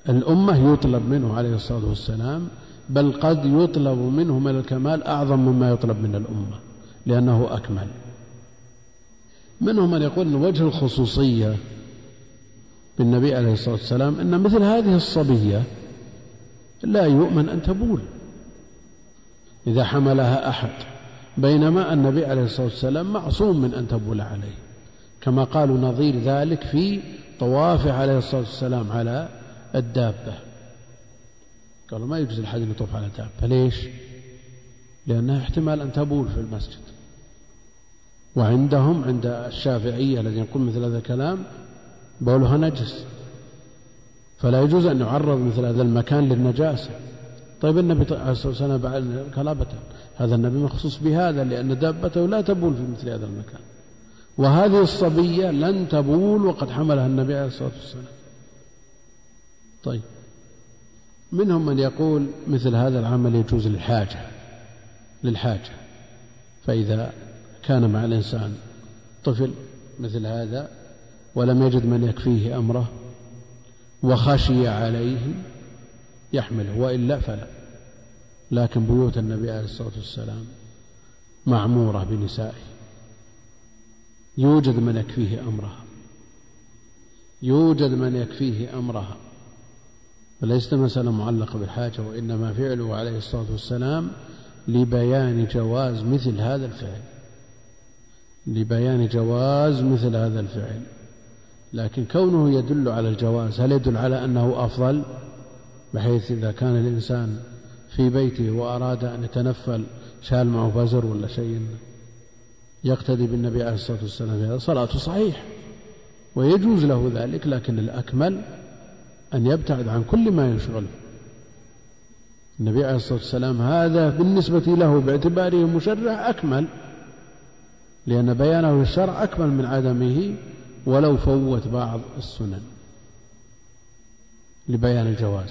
الأمة يطلب منه عليه الصلاة والسلام، بل قد يطلب منه من الكمال أعظم مما يطلب من الأمة لأنه أكمل. منهم من يقول أن وجه الخصوصية بالنبي عليه الصلاة والسلام أن مثل هذه الصبية لا يؤمن أن تبول إذا حملها أحد، بينما النبي عليه الصلاة والسلام معصوم من أن تبول عليه، كما قالوا نظير ذلك في طوافه عليه الصلاة والسلام على الدابة. قالوا ما يجوز الحد يطوف على الدابة. ليش؟ لأنها احتمال أن تبول في المسجد، وعندهم عند الشافعية الذين يقول مثل هذا الكلام بولها نجس، فلا يجوز أن يعرض مثل هذا المكان للنجاسة. طيب النبي صلى الله عليه وسلم بعد كلابته، هذا النبي مخصوص بهذا لأن دابته لا تبول في مثل هذا المكان، وهذه الصبية لن تبول وقد حملها النبي عليه الصلاة والسلام. طيب منهم من يقول مثل هذا العمل يجوز للحاجة، فإذا كان مع الإنسان طفل مثل هذا ولم يجد من يكفيه أمره وخشي عليه يحمله وإلا فلا. لكن بيوت النبي عليه الصلاة والسلام معمورة بنسائه، يوجد من يكفيه أمرها، فليست مسألة معلقة بالحاجة، وإنما فعله عليه الصلاة والسلام لبيان جواز مثل هذا الفعل، لكن كونه يدل على الجواز هل يدل على أنه أفضل، بحيث إذا كان الإنسان في بيته وأراد أن يتنفل شال معه بزر ولا شيء يقتدي بالنبي عليه الصلاة والسلام، هذا صلاته صحيح ويجوز له ذلك، لكن الأكمل أن يبتعد عن كل ما يشغله. النبي عليه الصلاة والسلام هذا بالنسبة له باعتباره مشرع أكمل، لأن بيانه للشرع أكمل من عدمه ولو فوت بعض السنن لبيان الجواز.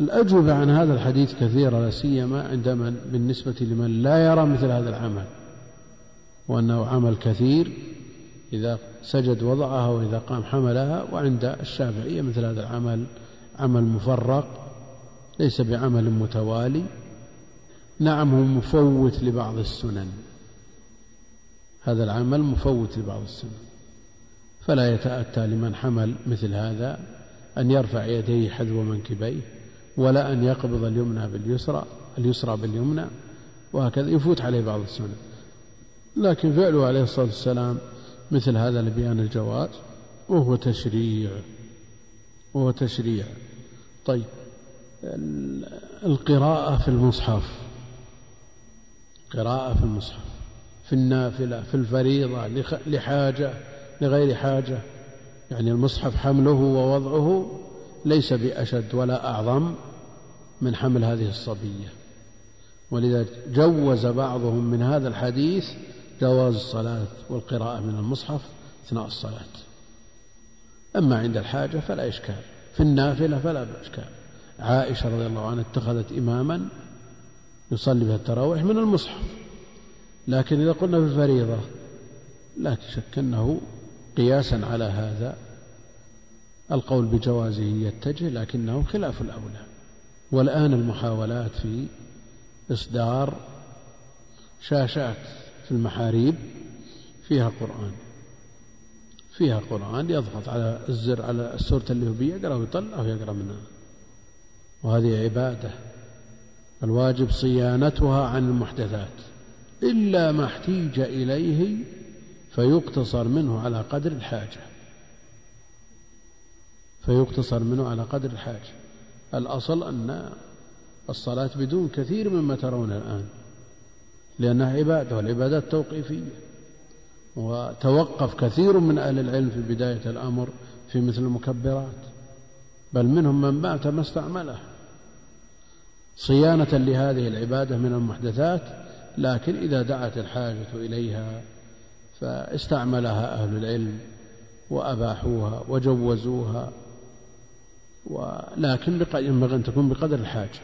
الأجوبة عن هذا الحديث كثيرة، لا سيما عندما بالنسبة لمن لا يرى مثل هذا العمل وأنه عمل كثير إذا سجد وضعها وإذا قام حملها. وعند الشافعية مثل هذا العمل عمل مفرق ليس بعمل متوالي. نعم هو مفوت لبعض السنن، هذا العمل مفوت لبعض السنن، فلا يتأتى لمن حمل مثل هذا أن يرفع يديه حذو منكبيه ولا أن يقبض اليمنى باليسرى اليسرى باليمنى، وهكذا يفوت عليه بعض السنن. لكن فعله عليه الصلاة والسلام مثل هذا لبيان الجواز، وهو تشريع، وهو تشريع. طيب القراءة في المصحف، قراءة في المصحف في النافلة في الفريضة لحاجة لغير حاجة، يعني المصحف حمله ووضعه ليس بأشد ولا أعظم من حمل هذه الصبية، ولذا جوز بعضهم من هذا الحديث جواز الصلاة والقراءة من المصحف أثناء الصلاة. أما عند الحاجة فلا إشكال، في النافلة فلا إشكال. عائشة رضي الله عنها اتخذت إماما يصلي بها التراويح من المصحف، لكن إذا قلنا بالفريضة لا تشك أنه قياسا على هذا القول بجوازه يتجه، لكنه خلاف الأولى. والآن المحاولات في إصدار شاشات في المحاريب فيها قرآن، فيها قرآن، يضغط على الزر على السورة اللي هو بيقرأ ويطلع ويقرأ منها، وهذه عبادة الواجب صيانتها عن المحدثات إلا ما احتيج إليه فيقتصر منه على قدر الحاجة، فيقتصر منه على قدر الحاجة. الأصل أن الصلاة بدون كثير مما ترون الآن، لأنها عبادة والعبادات توقيفية، وتوقف كثير من أهل العلم في بداية الأمر في مثل المكبرات، بل منهم من بات ما استعمله صيانة لهذه العبادة من المحدثات، لكن إذا دعت الحاجة إليها فاستعملها أهل العلم وأباحوها وجوزوها، ولكن ينبغي أن تكون بقدر الحاجة،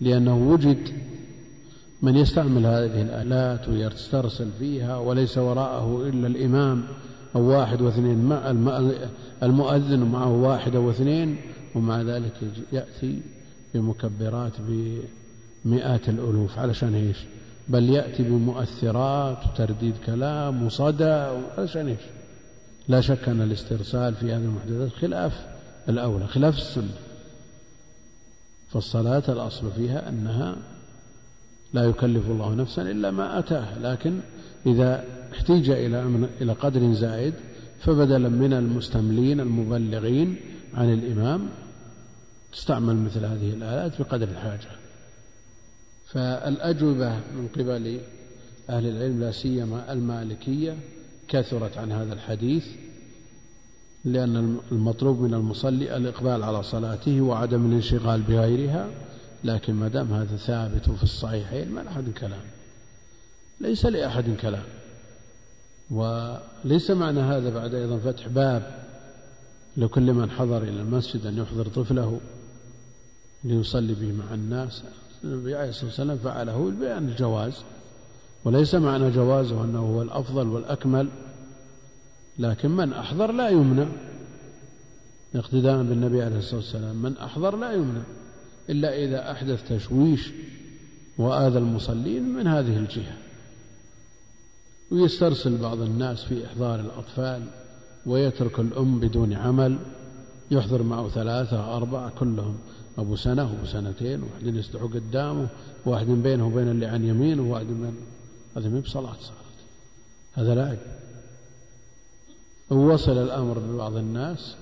لأنه وجد من يستعمل هذه الآلات ويسترسل فيها وليس وراءه إلا الإمام أو واحد واثنين، مع المؤذن معه واحد أو اثنين، ومع ذلك يأتي بمكبرات بمئات الألوف علشان إيش؟ بل يأتي بمؤثرات وترديد كلام وصدى علشان إيش؟ لا شك أن الاسترسال في هذه المحدثات خلاف الأولى، خلاف السنة. فالصلاة الأصل فيها أنها لا يكلف الله نفسا إلا ما أتاها، لكن إذا احتيج إلى قدر زائد فبدلا من المستملين المبلغين عن الإمام تستعمل مثل هذه الآلات بقدر الحاجة. فالأجوبة من قبل أهل العلم لا سيما المالكية كثرت عن هذا الحديث، لأن المطلوب من المصلي الإقبال على صلاته وعدم الانشغال بغيرها، لكن ما دام هذا ثابت في الصحيحين ما لأحد كلام، ليس لأحد كلام. وليس معنى هذا بعد أيضا فتح باب لكل من حضر إلى المسجد أن يحضر طفله ليصلي به مع الناس. النبي عليه الصلاة والسلام فعله بيان الجواز، وليس معنى جوازه أنه هو الأفضل والأكمل، لكن من أحضر لا يمنع، اقتداء بالنبي عليه الصلاة والسلام من أحضر لا يمنع، إلا إذا أحدث تشويش وآذى المصلين من هذه الجهة. ويسترسل بعض الناس في إحضار الأطفال ويترك الأم بدون عمل، يحضر معه ثلاثة أربعة كلهم أبو سنة أبو سنتين، واحد يستحق قدامه، واحد بينه وبين اللي عن يمينه، واحد من هذا ما بصلاة صارت، هذا لعب. ووصل الأمر ببعض الناس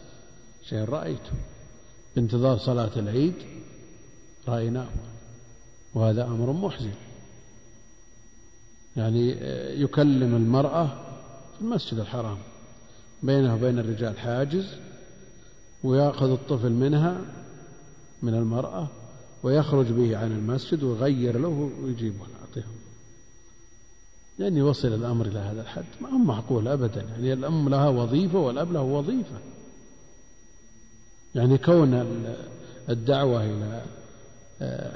شيء رأيته بانتظار صلاة العيد رأيناه، وهذا أمر محزن. يعني يكلم المرأة في المسجد الحرام بينه وبين الرجال حاجز، ويأخذ الطفل منها من المرأة ويخرج به عن المسجد ويغير له ويجيبه ويعطيهم، لأن يعني وصل الأمر إلى هذا الحد ما هو معقول أبدا. يعني الأم لها وظيفة والأب له وظيفة، يعني كون الدعوة إلى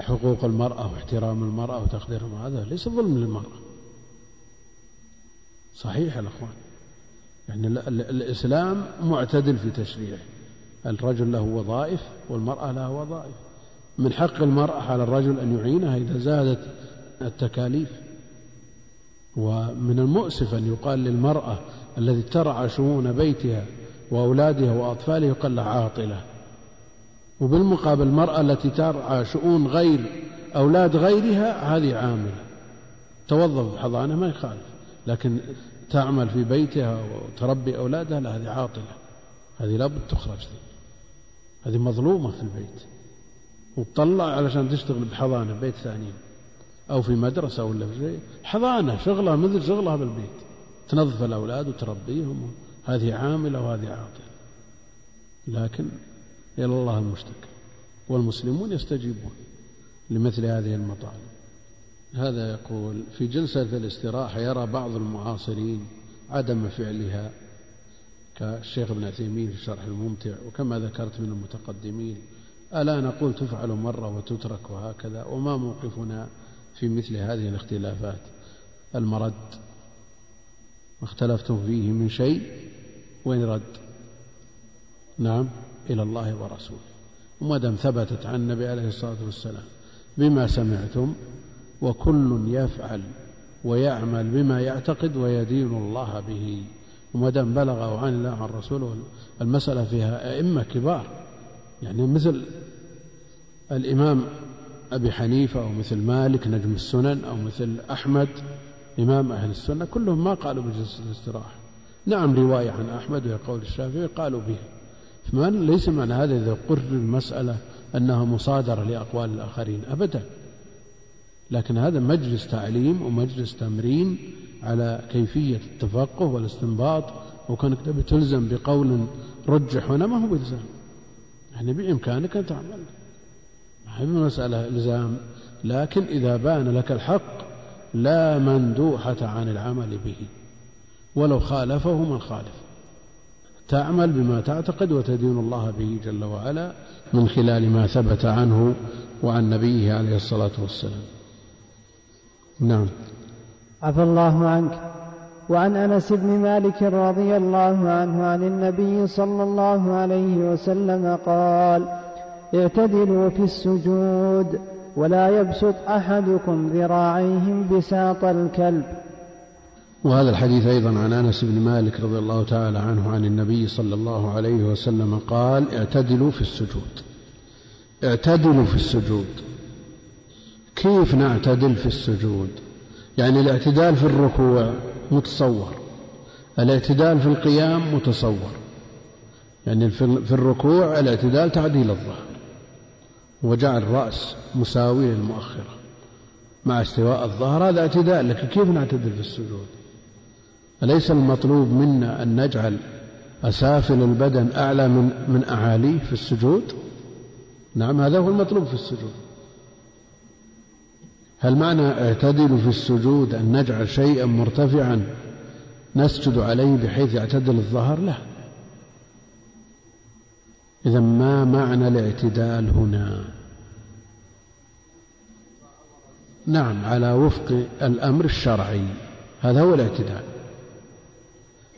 حقوق المرأة واحترام المرأة وتقديرها هذا ليس ظلم للمرأة، صحيح يا أخوان، يعني الإسلام معتدل في تشريعه، الرجل له وظائف والمرأة لها وظائف، من حق المرأة على الرجل أن يعينها إذا زادت التكاليف. ومن المؤسف أن يقال للمرأة التي ترعى شؤون بيتها وأولادها وأطفالها يقال لها عاطلة، وبالمقابل المرأة التي ترعى شؤون أولاد غيرها هذه عاملة، توظف حضانة ما يخالف، لكن تعمل في بيتها وتربي أولادها لا، هذه عاطلة، هذه لابد تخرج، هذه مظلومة في البيت وتطلع علشان تشتغل بحضانة بيت ثاني أو في مدرسة أو ولا في شيء، حضانة شغلها مثل شغلها بالبيت، تنظف الأولاد وتربيهم، هذه عاملة وهذه عاطلة. لكن إلى الله المشتكى، والمسلمون يستجيبون لمثل هذه المطالب. هذا يقول: في جلسة الاستراحة يرى بعض المعاصرين عدم فعلها كالشيخ ابن عثيمين في شرح الممتع، وكما ذكرت من المتقدمين، ألا نقول تفعل مرة وتترك وهكذا؟ وما موقفنا في مثل هذه الاختلافات؟ المرد: ما اختلفتم فيه من شيء وين رد؟ نعم، إلى الله ورسوله، وما دام ثبتت عن النبي عليه الصلاة والسلام بما سمعتم، وكل يفعل ويعمل بما يعتقد ويدين الله به، وما دام بلغه عن الله عن رسوله. المسألة فيها أئمة كبار، يعني مثل الإمام أبي حنيفة أو مثل مالك نجم السنن أو مثل أحمد إمام أهل السنة، كلهم ما قالوا بجلسة الاستراحة. نعم، رواية عن أحمد ويقول الشافعي قالوا بها، فمن ليس معنى هذا إذا قرر المسألة أنها مصادرة لأقوال الآخرين أبدا، لكن هذا مجلس تعليم ومجلس تمرين على كيفية التفقه والاستنباط، وكانك تبي تلزم بقول رجح هنا، ما هو بإلزام، يعني بإمكانك أن تعمل، ما هي المسألة إلزام، لكن إذا بان لك الحق لا مندوحة عن العمل به ولو خالفه من خالف، تعمل بما تعتقد وتدين الله به جل وعلا من خلال ما ثبت عنه وعن نبيه عليه الصلاة والسلام. نعم. عفى الله عنك. وعن أنس بن مالك رضي الله عنه عن النبي صلى الله عليه وسلم قال: اعتدلوا في السجود ولا يبسط أحدكم ذراعيهم بساط الكلب. وهذا الحديث أيضا عن أنس بن مالك رضي الله تعالى عنه عن النبي صلى الله عليه وسلم قال: اعتدلوا في السجود. اعتدلوا في السجود، كيف نعتدل في السجود؟ يعني الاعتدال في الركوع متصور، الاعتدال في القيام متصور، يعني في الركوع الاعتدال تعديل الظهر وجعل الرأس مساوي للمؤخرة مع استواء الظهر، هذا اعتدال، لكن كيف نعتدل في السجود؟ أليس المطلوب منا أن نجعل أسافل البدن أعلى من أعاليه في السجود؟ نعم، هذا هو المطلوب في السجود. هل معنى اعتدل في السجود أن نجعل شيئا مرتفعا نسجد عليه بحيث يعتدل الظهر؟ لا. إذا ما معنى الاعتدال هنا؟ نعم، على وفق الأمر الشرعي، هذا هو الاعتدال،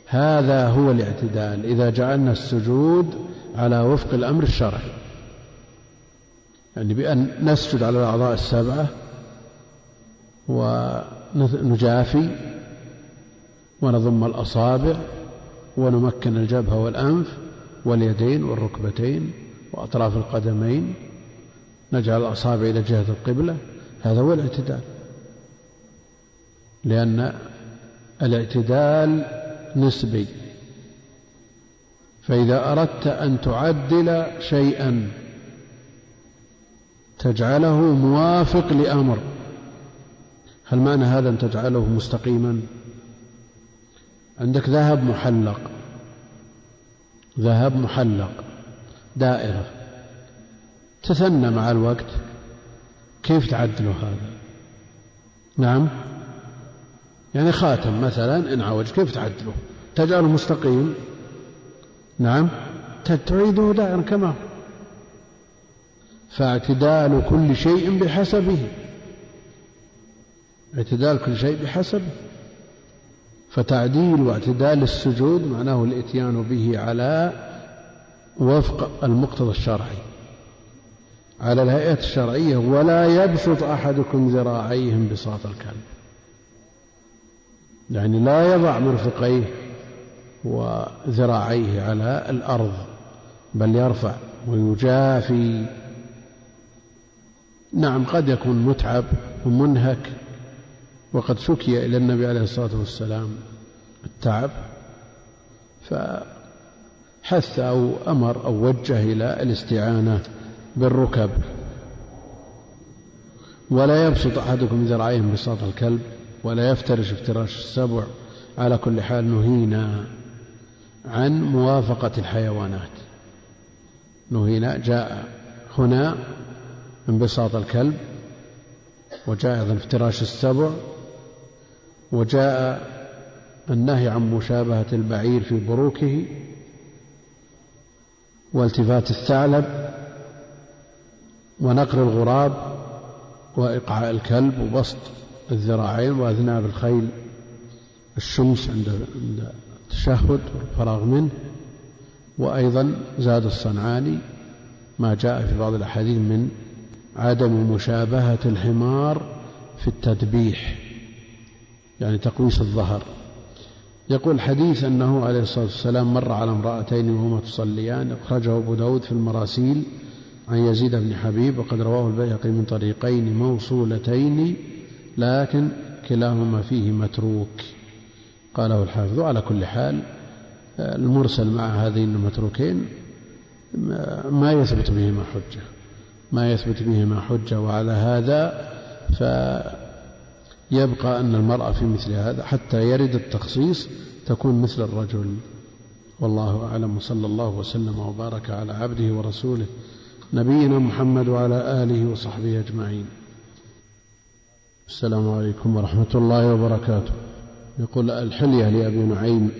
هذا هو الاعتدال، إذا جعلنا السجود على وفق الأمر الشرعي، يعني بأن نسجد على الأعضاء السبعة ونجافي ونضم الأصابع ونمكن الجبهة والأنف واليدين والركبتين وأطراف القدمين، نجعل الأصابع إلى جهة القبلة، هذا هو الاعتدال، لأن الاعتدال نسبي، فإذا أردت أن تعدل شيئا تجعله موافق لأمر، هل معنى هذا أن تجعله مستقيما؟ عندك ذهب محلق، ذهب محلق دائرة تثنى مع الوقت، كيف تعدله هذا؟ نعم، يعني خاتم مثلا انعوج، كيف تعدله؟ تجعله مستقيم؟ نعم، تعيده دائرا كما، فاعتدال كل شيء بحسبه، اعتدال كل شيء بحسبه، فتعديل واعتدال السجود معناه الاتيان به على وفق المقتضى الشرعي على الهيئة الشرعية. ولا يبسط أحدكم ذراعيهم بساط الكلب، يعني لا يضع مرفقيه وذراعيه على الأرض بل يرفع ويجافي. نعم قد يكون متعب ومنهك، وقد شكي إلى النبي عليه الصلاة والسلام التعب فحث أو أمر أو وجه إلى الاستعانة بالركب. ولا يبسط أحدكم ذراعيهم بساط الكلب ولا يفترش افتراش السبع. على كل حال نهينا عن موافقة الحيوانات، نهينا جاء هنا انبساط الكلب، وجاء أيضا افتراش السبع، وجاء النهي عن مشابهة البعير في بروكه والتفات الثعلب ونقر الغراب وإقعاء الكلب وبسط الذراعين وأذناب الخيل الشمس عند التشهد والفراغ منه. وأيضا زاد الصنعاني ما جاء في بعض الأحاديث من عدم مشابهة الحمار في التذبيح، يعني تقويس الظهر. يقول الحديث أنه عليه الصلاة والسلام مر على امرأتين وهما تصليان، أخرجه أبو داود في المراسيل عن يزيد بن حبيب، وقد رواه البيهقي من طريقين موصولتين لكن كلاهما فيه متروك، قاله الحافظ. على كل حال المرسل مع هذين المتروكين ما يثبت بهما حجة، ما يثبت بهما حجة. وعلى هذا فيبقى أن المرأة في مثل هذا حتى يرد التخصيص تكون مثل الرجل. والله أعلم، وصلى الله وسلم وبارك على عبده ورسوله نبينا محمد وعلى آله وصحبه أجمعين. السلام عليكم ورحمة الله وبركاته. يقول الحلية لأبي نعيم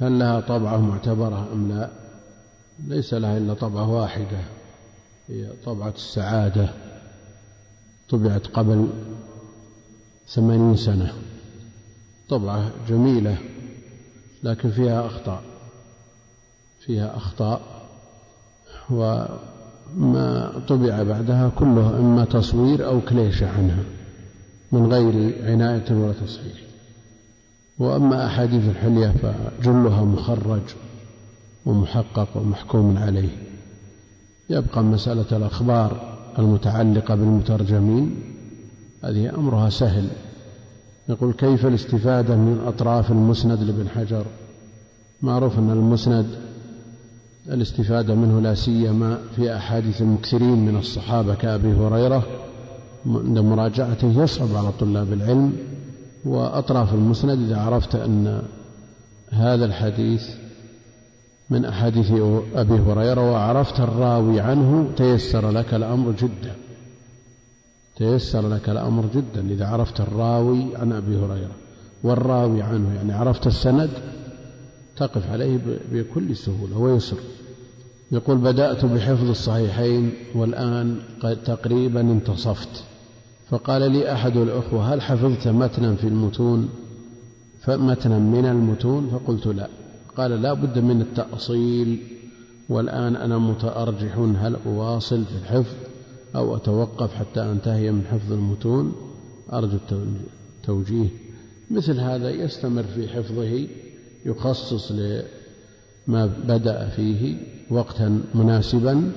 هل لها طبعة معتبرة أم لا؟ ليس لها إلا طبعة واحدة، هي طبعة السعادة، طبعت قبل 80 سنة، طبعة جميلة لكن فيها أخطاء، وما طبع بعدها كله إما تصوير أو كليشة عنها من غير عناية ولا تصحيح. وأما أحاديث الحلية فجلها مخرج ومحقق ومحكوم عليه. يبقى مسألة الأخبار المتعلقة بالمترجمين هذه أمرها سهل. نقول كيف الاستفادة من أطراف المسند لابن حجر؟ معروف أن المسند الاستفادة منه لا سيما في أحاديث المكثرين من الصحابة كأبي هريرة عند مراجعته يصعب على طلاب العلم. وأطراف المسند إذا عرفت أن هذا الحديث من أحاديث أبي هريرة وعرفت الراوي عنه تيسر لك الأمر جدا، إذا عرفت الراوي عن أبي هريرة والراوي عنه، يعني عرفت السند تقف عليه بكل سهولة ويسر. يقول بدأت بحفظ الصحيحين والآن قد تقريبا انتصفت، فقال لي أحد الأخوة هل حفظت متنا في المتون فمتنا من المتون؟ فقلت لا. قال لا بد من التأصيل، والآن أنا متأرجح هل أواصل في الحفظ أو أتوقف حتى أنتهي من حفظ المتون، أرجو التوجيه. مثل هذا يستمر في حفظه، يخصص لما بدأ فيه وقتا مناسبا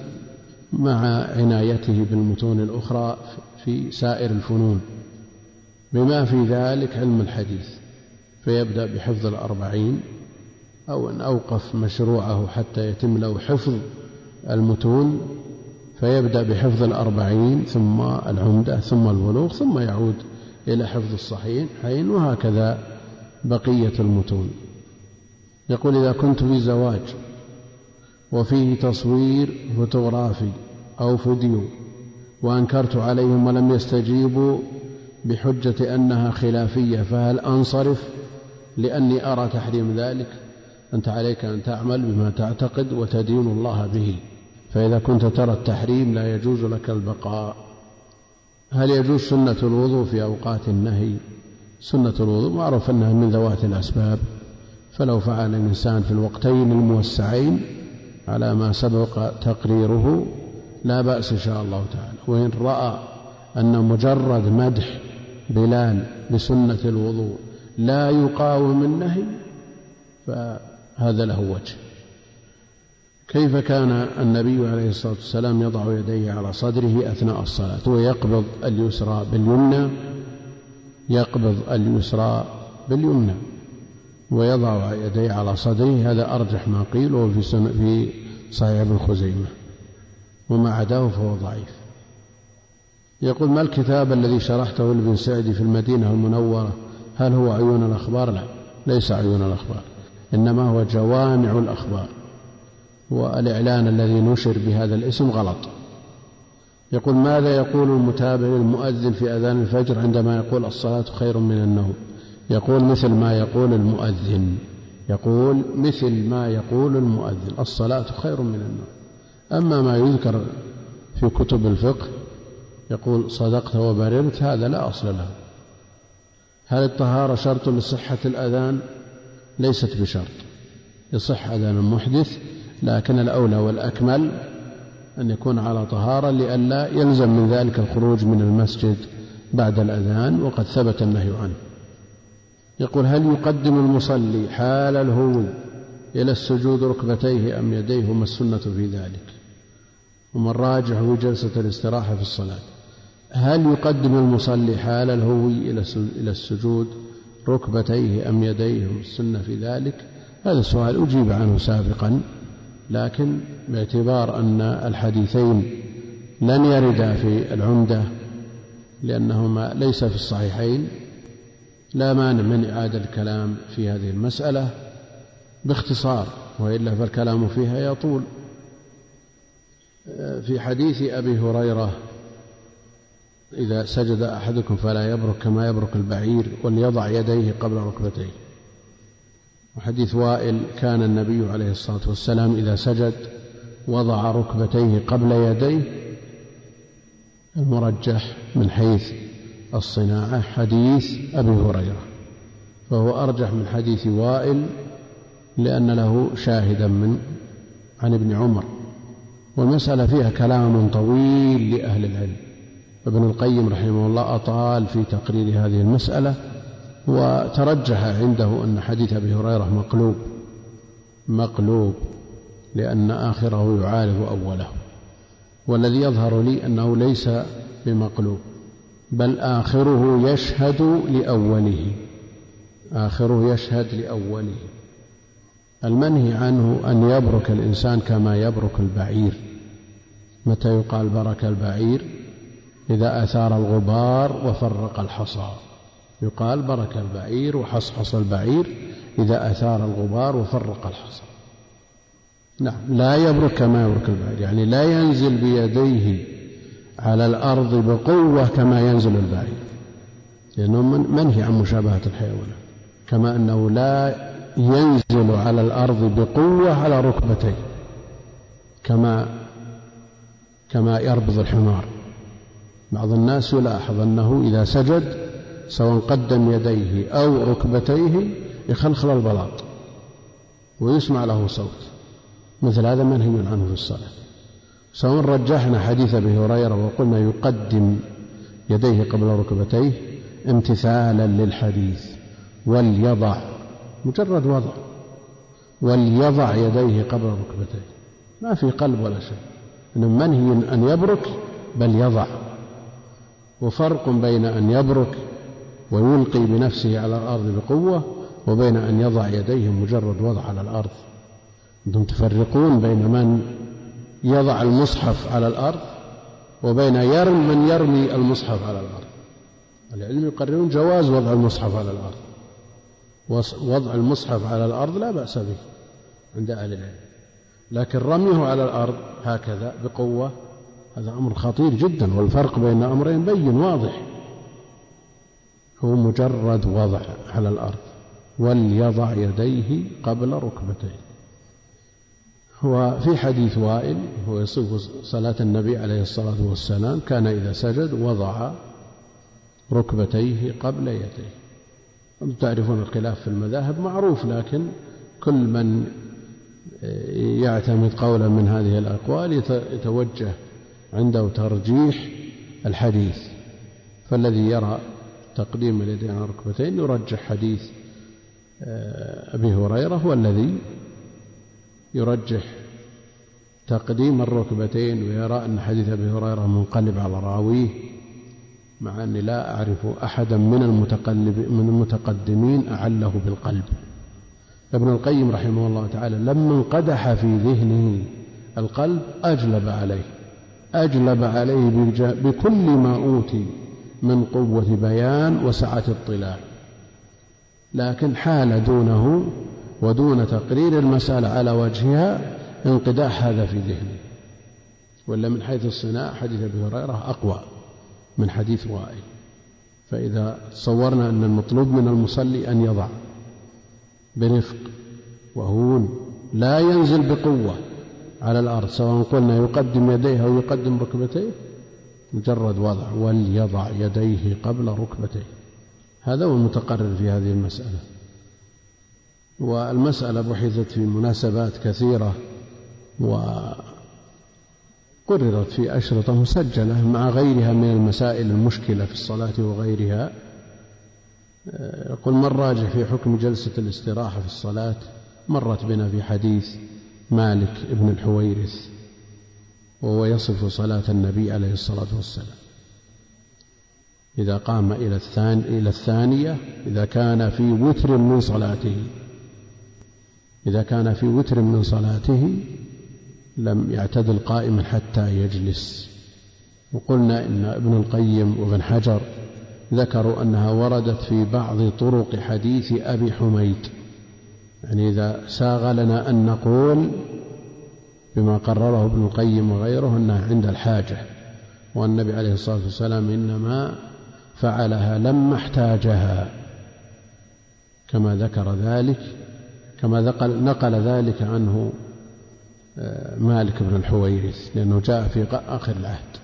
مع عنايته بالمتون الأخرى في سائر الفنون بما في ذلك علم الحديث، فيبدأ بحفظ 40 أو أن أوقف مشروعه حتى يتم له حفظ المتون، فيبدأ بحفظ 40 ثم العمدة ثم البلوغ ثم يعود إلى حفظ الصحيحين، وهكذا بقية المتون. يقول إذا كنت في زواج وفيه تصوير فوتوغرافي أو فيديو وأنكرت عليهم ولم يستجيبوا بحجة أنها خلافية، فهل أنصرف لأني أرى تحريم ذلك؟ أنت عليك أن تعمل بما تعتقد وتدين الله به، فإذا كنت ترى التحريم لا يجوز لك البقاء. هل يجوز سنة الوضوء في أوقات النهي؟ سنة الوضوء معروف أنها من ذوات الأسباب، فلو فعل الإنسان في الوقتين الموسعين على ما سبق تقريره لا بأس إن شاء الله تعالى. وإن رأى أن مجرد مدح بلال بسنة الوضوء لا يقاوم النهي فهذا له وجه. كيف كان النبي عليه الصلاة والسلام يضع يديه على صدره أثناء الصلاة ويقبض اليسرى باليمنى، يقبض اليسرى باليمنى ويضع يديه على صدره، هذا أرجح ما قيله في صحيح ابن خزيمة، وما عداه فهو ضعيف. يقول: ما الكتاب الذي شرحته لابن سعدي في المدينة المنورة؟ هل هو عيون الأخبار؟ لا، ليس عيون الأخبار، إنما هو جوامع الأخبار، والإعلان الذي نشر بهذا الاسم غلط. يقول: ماذا يقول المتابع المؤذن في أذان الفجر عندما يقول الصلاة خير من النوم؟ يقول مثل ما يقول المؤذن، يقول مثل ما يقول المؤذن، الصلاة خير من النوم. أما ما يذكر في كتب الفقه يقول صدقت وبررت، هذا لا أصل له. هل الطهارة شرط لصحة الأذان؟ ليست بشرط، يصح أذان المحدث، لكن الأولى والأكمل أن يكون على طهارة لئلا يلزم من ذلك الخروج من المسجد بعد الأذان، وقد ثبت النهي عنه. يقول: هل يقدم المصلي حال الهوي إلى السجود ركبتيه أم يديه؟ وما السنة في ذلك؟ وما الراجح في جلسة الاستراحة في الصلاة؟ هل يقدم المصلي حال الهوي إلى السجود ركبتيه أم يديه؟ وما السنة في ذلك؟ هذا السؤال أجيب عنه سابقا، لكن باعتبار أن الحديثين لن يردا في العمدة لأنهما ليس في الصحيحين، لا مانع من إعادة الكلام في هذه المسألة باختصار، وإلا فالكلام فيها يطول. في حديث أبي هريرة: إذا سجد أحدكم فلا يبرك كما يبرك البعير وليضع يديه قبل ركبتيه. وحديث وائل: كان النبي عليه الصلاة والسلام إذا سجد وضع ركبتيه قبل يديه. المرجح من حيث الصناعة حديث أبي هريرة، فهو أرجح من حديث وائل لأن له شاهدا عن ابن عمر. والمسألة فيها كلام طويل لأهل العلم، ابن القيم رحمه الله أطال في تقرير هذه المسألة، وترجح عنده أن حديث أبي هريرة مقلوب لأن آخره يعارض أوله، والذي يظهر لي أنه ليس بمقلوب، بل آخره يشهد لأوله. المنهي عنه أن يبرك الإنسان كما يبرك البعير. متى يقال برك البعير؟ إذا أثار الغبار وفرق الحصى، يقال برك البعير وحصحص البعير إذا أثار الغبار وفرق الحصى. نعم، لا يبرك كما يبرك البعير، يعني لا ينزل بيديه على الأرض بقوة كما ينزل البعير، لأنه منهي عن مشابهة الحيوانات، كما أنه لا ينزل على الأرض بقوة على ركبتيه كما يربض الحمار. بعض الناس يلاحظ أنه إذا سجد سواء قدم يديه أو ركبتيه يخلخل البلاط ويسمع له صوت، مثل هذا منهي عنه في الصلاة. سواء رجحنا حديث أبي هريرة وقلنا يقدم يديه قبل ركبتيه امتثالا للحديث، وليضع، مجرد وضع، وليضع يديه قبل ركبتيه، ما في قلب ولا شيء، إنه منهي أن يبرك بل يضع. وفرق بين أن يبرك ويلقي بنفسه على الأرض بقوة، وبين أن يضع يديه مجرد وضع على الأرض. أنتم تفرقون بين من يضع المصحف على الأرض وبين من يرمي المصحف على الأرض. العلم يقررون جواز وضع المصحف على الأرض، ووضع المصحف على الأرض لا بأس به عند أهل العلم، لكن رميه على الأرض هكذا بقوة هذا أمر خطير جدا، والفرق بين أمرين بين واضح، هو مجرد وضع على الأرض، وليضع يديه قبل ركبتيه. وفي حديث وائل هو يصف صلاة النبي عليه الصلاة والسلام: كان إذا سجد وضع ركبتيه قبل يديه. تعرفون الخلاف في المذاهب معروف، لكن كل من يعتمد قولا من هذه الأقوال يتوجه عنده ترجيح الحديث، فالذي يرى تقديم اليدين على الركبتين يرجح حديث أبي هريرة، والذي يرجح تقديم الركبتين ويرى أن حديث أبي هريرة منقلب على راويه، مع أني لا أعرف أحدا من المتقدمين أعله بالقلب. ابن القيم رحمه الله تعالى لما انقدح في ذهنه القلب أجلب عليه بكل ما أوتي من قوة بيان وسعة اطلاع، لكن حال دونه ودون تقرير المسألة على وجهها انقداح هذا في ذهنه. ولا من حيث الصناعة حديث أبي هريرة أقوى من حديث وائل، فإذا تصورنا أن المطلوب من المصلي أن يضع برفق وهون لا ينزل بقوة على الأرض، سواء قلنا يقدم يديه أو يقدم ركبتيه، مجرد وضع وليضع يديه قبل ركبتيه، هذا هو المتقرر في هذه المسألة. والمسألة بحثت في مناسبات كثيرة وقررت في أشرطة مسجلة مع غيرها من المسائل المشكلة في الصلاة وغيرها. يقول: ما الراجح في حكم جلسة الاستراحة في الصلاة؟ مرت بنا في حديث مالك بن الحويرث وهو يصف صلاة النبي عليه الصلاة والسلام: إذا قام إلى الثانية إذا كان في وتر من صلاته، لم يعتدل قائما حتى يجلس. وقلنا إن ابن القيم وابن حجر ذكروا أنها وردت في بعض طرق حديث أبي حميد، يعني إذا ساغ لنا أن نقول بما قرره ابن القيم وغيره أنها عند الحاجة، والنبي عليه الصلاة والسلام إنما فعلها لما احتاجها، كما نقل ذلك عنه مالك بن الحويرث، لأنه جاء في آخر العهد.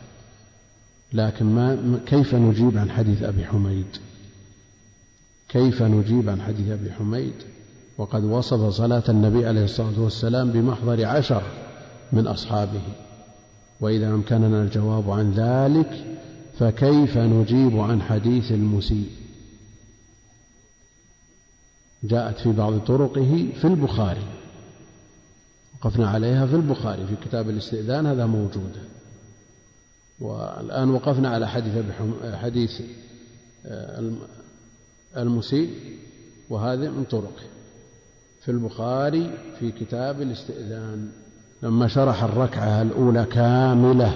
لكن كيف نجيب عن حديث أبي حميد؟ وقد وصف صلاة النبي عليه الصلاة والسلام بمحضر 10 من أصحابه، وإذا أمكننا الجواب عن ذلك فكيف نجيب عن حديث المسيء؟ جاءت في بعض طرقه في البخاري، وقفنا عليها في البخاري في كتاب الاستئذان، هذا موجود. والآن وقفنا على حديث المسيء، وهذا من طرقه في البخاري في كتاب الاستئذان، لما شرح الركعة الأولى كاملة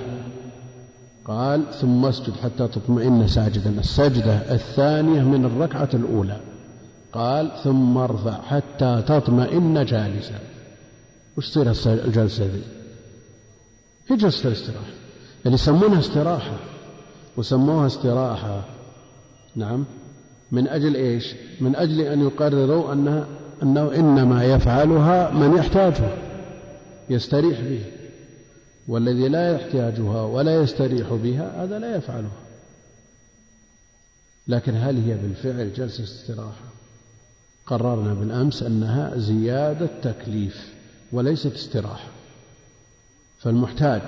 قال: ثم اسجد حتى تطمئن ساجدا. السجدة الثانية من الركعة الأولى قال: ثم ارفع حتى تطمئن جالسا. وش تصير الجلسة ذي؟ هي جلسة الاستراحة، اللي يسمونها استراحة وسموها استراحة، نعم، من أجل إيش؟ من أجل أن يقرروا أنه إنما يفعلها من يحتاجها يستريح به، والذي لا يحتاجها ولا يستريح بها هذا لا يفعلها. لكن هل هي بالفعل جلسة استراحة؟ قررنا بالأمس أنها زيادة تكليف وليست استراحة، فالمحتاج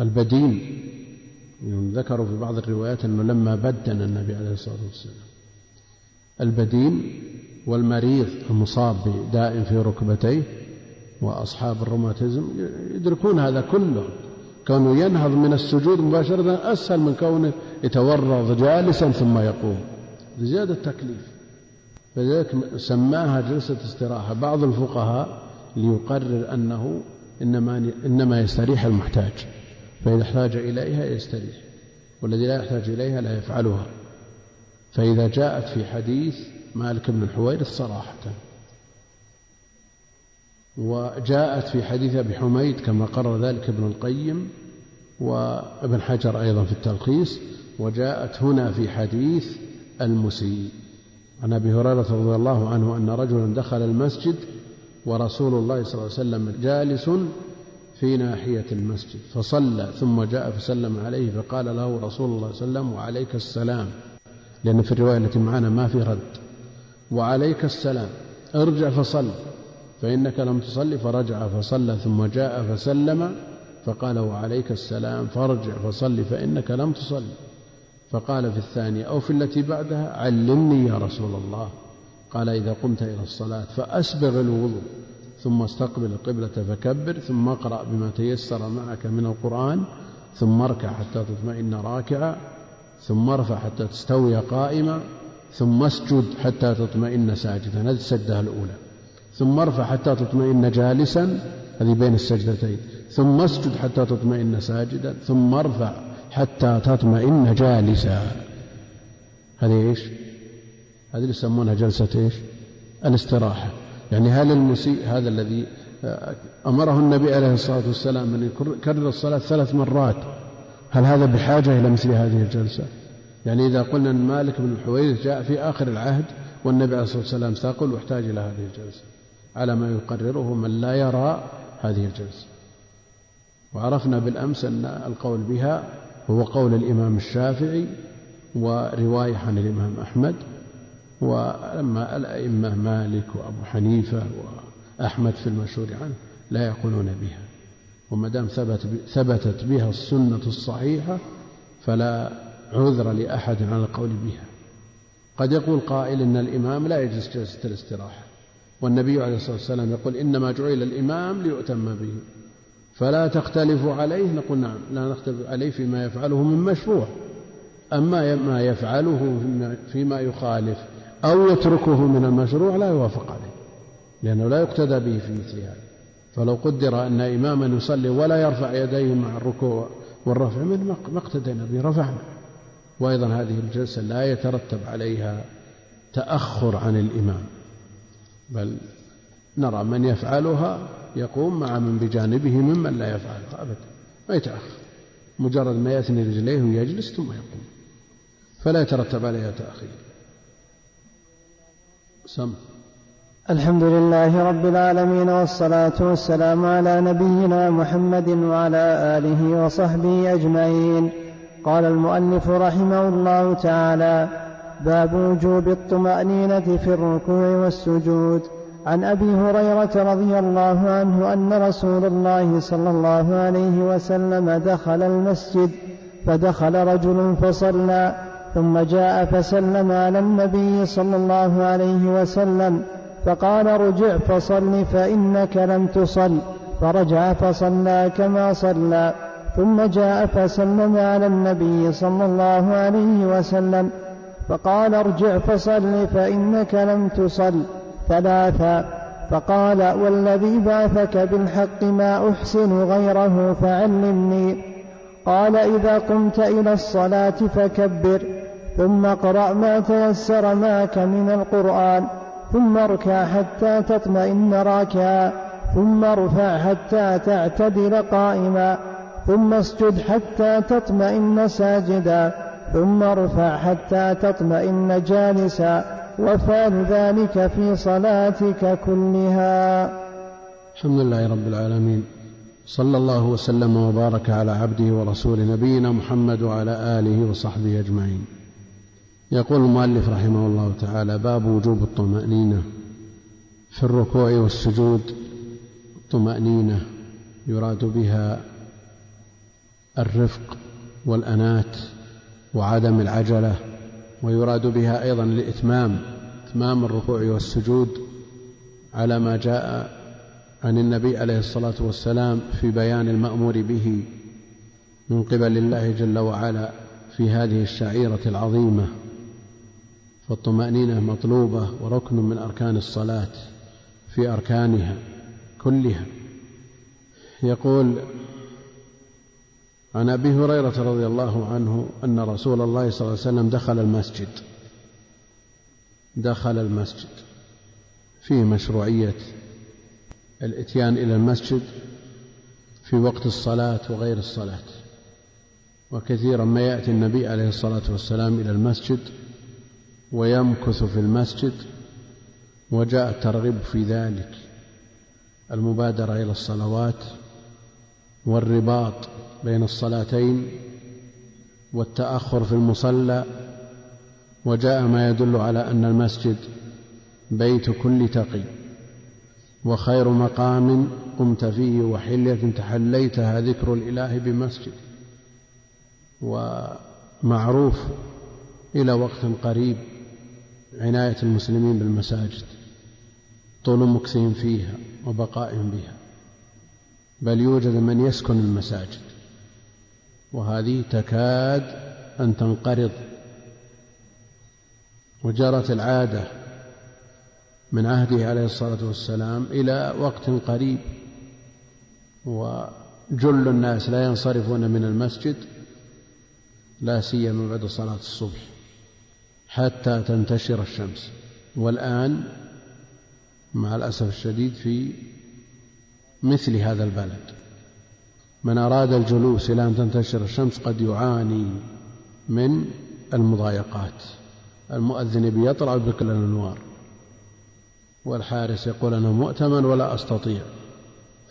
البديل، ذكروا في بعض الروايات أنه لما بدن النبي عليه الصلاة والسلام، البديل والمريض المصاب بداء في ركبتيه وأصحاب الروماتيزم يدركون هذا كله، كانوا ينهض من السجود مباشرة أسهل من كونه يتورط جالسا ثم يقوم، لزيادة تكليف، فذلك سماها جلسة استراحة بعض الفقهاء ليقرر أنه إنما يستريح المحتاج، فإذا احتاج إليها يستريح، والذي لا يحتاج إليها لا يفعلها. فإذا جاءت في حديث مالك بن الحويرث صراحة، وجاءت في حديث أبي حميد كما قرر ذلك ابن القيم وابن حجر أيضا في التلخيص، وجاءت هنا في حديث المسيء عن أبي هريرة رضي الله عنه أن رجلا دخل المسجد ورسول الله صلى الله عليه وسلم جالس في ناحية المسجد، فصلى ثم جاء فسلم عليه، فقال له رسول الله صلى الله عليه وسلم: وعليك السلام، لأن في الرواية التي معنا ما في رد، وعليك السلام، ارجع فصل فإنك لم تصل. فرجع فصلى ثم جاء فسلم فقال وعليك السلام، فارجع فصل فإنك لم تصل. فقال في الثانية أو في التي بعدها علمني يا رسول الله، قال إذا قمت إلى الصلاة فأسبغ الوضوء ثم استقبل القبلة فكبر ثم اقرأ بما تيسر معك من القرآن ثم اركع حتى تطمئن راكعا ثم ارفع حتى تستوي قائما ثم اسجد حتى تطمئن ساجدا، هذه السجدة الأولى. ثم ارفع حتى تطمئن جالسا، هذه بين السجدتين. ثم اسجد حتى تطمئن ساجدا، ثم ارفع حتى تطمئن جالسا. هذه ايش؟ هذه اللي يسمونها جلسة ايش؟ الاستراحة. يعني هل المسيء هذا الذي أمره النبي عليه الصلاة والسلام أن يكرر الصلاة 3 مرات، هل هذا بحاجة إلى مثل هذه الجلسة؟ يعني إذا قلنا أن مالك بن الحويرث جاء في آخر العهد والنبي عليه الصلاة والسلام ساقل واحتاج إلى هذه الجلسة، على ما يقرره من لا يرى هذه الجلسة. وعرفنا بالأمس أن القول بها هو قول الإمام الشافعي ورواية عن الإمام أحمد، ولما الأئمة مالك وأبو حنيفة وأحمد في المشهور عنه لا يقولون بها. وما دام ثبتت بها السنة الصحيحة فلا عذر لأحد على القول بها. قد يقول قائل إن الإمام لا يجلس جلسة الاستراحة، والنبي عليه الصلاة والسلام يقول إنما جعل الإمام ليؤتم به، فلا تختلف عليه. نقول نعم، لا نختلف عليه فيما يفعله من مشروع، أما ما يفعله فيما يخالف أو يتركه من المشروع لا يوافق عليه، لأنه لا يقتدى به في مثل هذا. فلو قدر أن إماما يصلي ولا يرفع يديه مع الركوع والرفع منه ما اقتدينا به، رفعنا. وأيضا هذه الجلسة لا يترتب عليها تأخر عن الإمام، بل نرى من يفعلها يقوم مع من بجانبه ممن لا يفعلها أبدا، ما يتأخر، مجرد ما يثني رجليه ويجلس ثم يقوم، فلا يترتب عليها تأخير. الحمد لله رب العالمين، والصلاة والسلام على نبينا محمد وعلى آله وصحبه أجمعين. قال المؤلف رحمه الله تعالى: باب وجوب الطمأنينة في الركوع والسجود. عن أبي هريرة رضي الله عنه أن رسول الله صلى الله عليه وسلم دخل المسجد فدخل رجل فصلى، ثم جاء فسلم على النبي صلى الله عليه وسلم فقال ارجع فصل فإنك لم تصل، فرجع فصلى كما صلى، ثم جاء فسلم على النبي صلى الله عليه وسلم فقال ارجع فصل فإنك لم تصل 3، فقال والذي بعثك بالحق ما أحسن غيره فعلمني. قال إذا قمت إلى الصلاة فكبر، ثم اقرأ ما تيسر معك من القرآن، ثم اركع حتى تطمئن راكعا، ثم ارفع حتى تعتدل قائما، ثم اسجد حتى تطمئن ساجدا، ثم ارفع حتى تطمئن جالسا، وفعل ذلك في صلاتك كلها. الحمد لله رب العالمين، صلى الله وسلم وبارك على عبده ورسول نبينا محمد وعلى آله وصحبه أجمعين. يقول المؤلف رحمه الله تعالى: باب وجوب الطمأنينة في الركوع والسجود. الطمأنينة يراد بها الرفق والأنات وعدم العجلة، ويراد بها أيضا إتمام الركوع والسجود على ما جاء عن النبي عليه الصلاة والسلام في بيان المأمور به من قبل الله جل وعلا في هذه الشعيرة العظيمة. فالطمأنينة مطلوبة وركن من أركان الصلاة في أركانها كلها. يقول عن أبي هريرة رضي الله عنه أن رسول الله صلى الله عليه وسلم دخل المسجد. فيه مشروعية الإتيان إلى المسجد في وقت الصلاة وغير الصلاة، وكثيرا ما يأتي النبي عليه الصلاة والسلام إلى المسجد ويمكث في المسجد، وجاء الترغيب في ذلك، المبادرة إلى الصلوات والرباط بين الصلاتين والتأخر في المصلى، وجاء ما يدل على أن المسجد بيت كل تقي، وخير مقام قمت فيه وحلية تحليتها ذكر الإله بمسجد. ومعروف إلى وقت قريب عناية المسلمين بالمساجد، طول مكثهم فيها وبقائهم بها، بل يوجد من يسكن المساجد، وهذه تكاد أن تنقرض. وجرت العادة من عهده عليه الصلاة والسلام إلى وقت قريب، وجل الناس لا ينصرفون من المسجد لا سيما بعد صلاة الصبح حتى تنتشر الشمس. والآن مع الأسف الشديد في مثل هذا البلد من أراد الجلوس إلى أن تنتشر الشمس قد يعاني من المضايقات. المؤذن بيطلع بكل الأنوار، والحارس يقول أنا مؤتمن ولا أستطيع،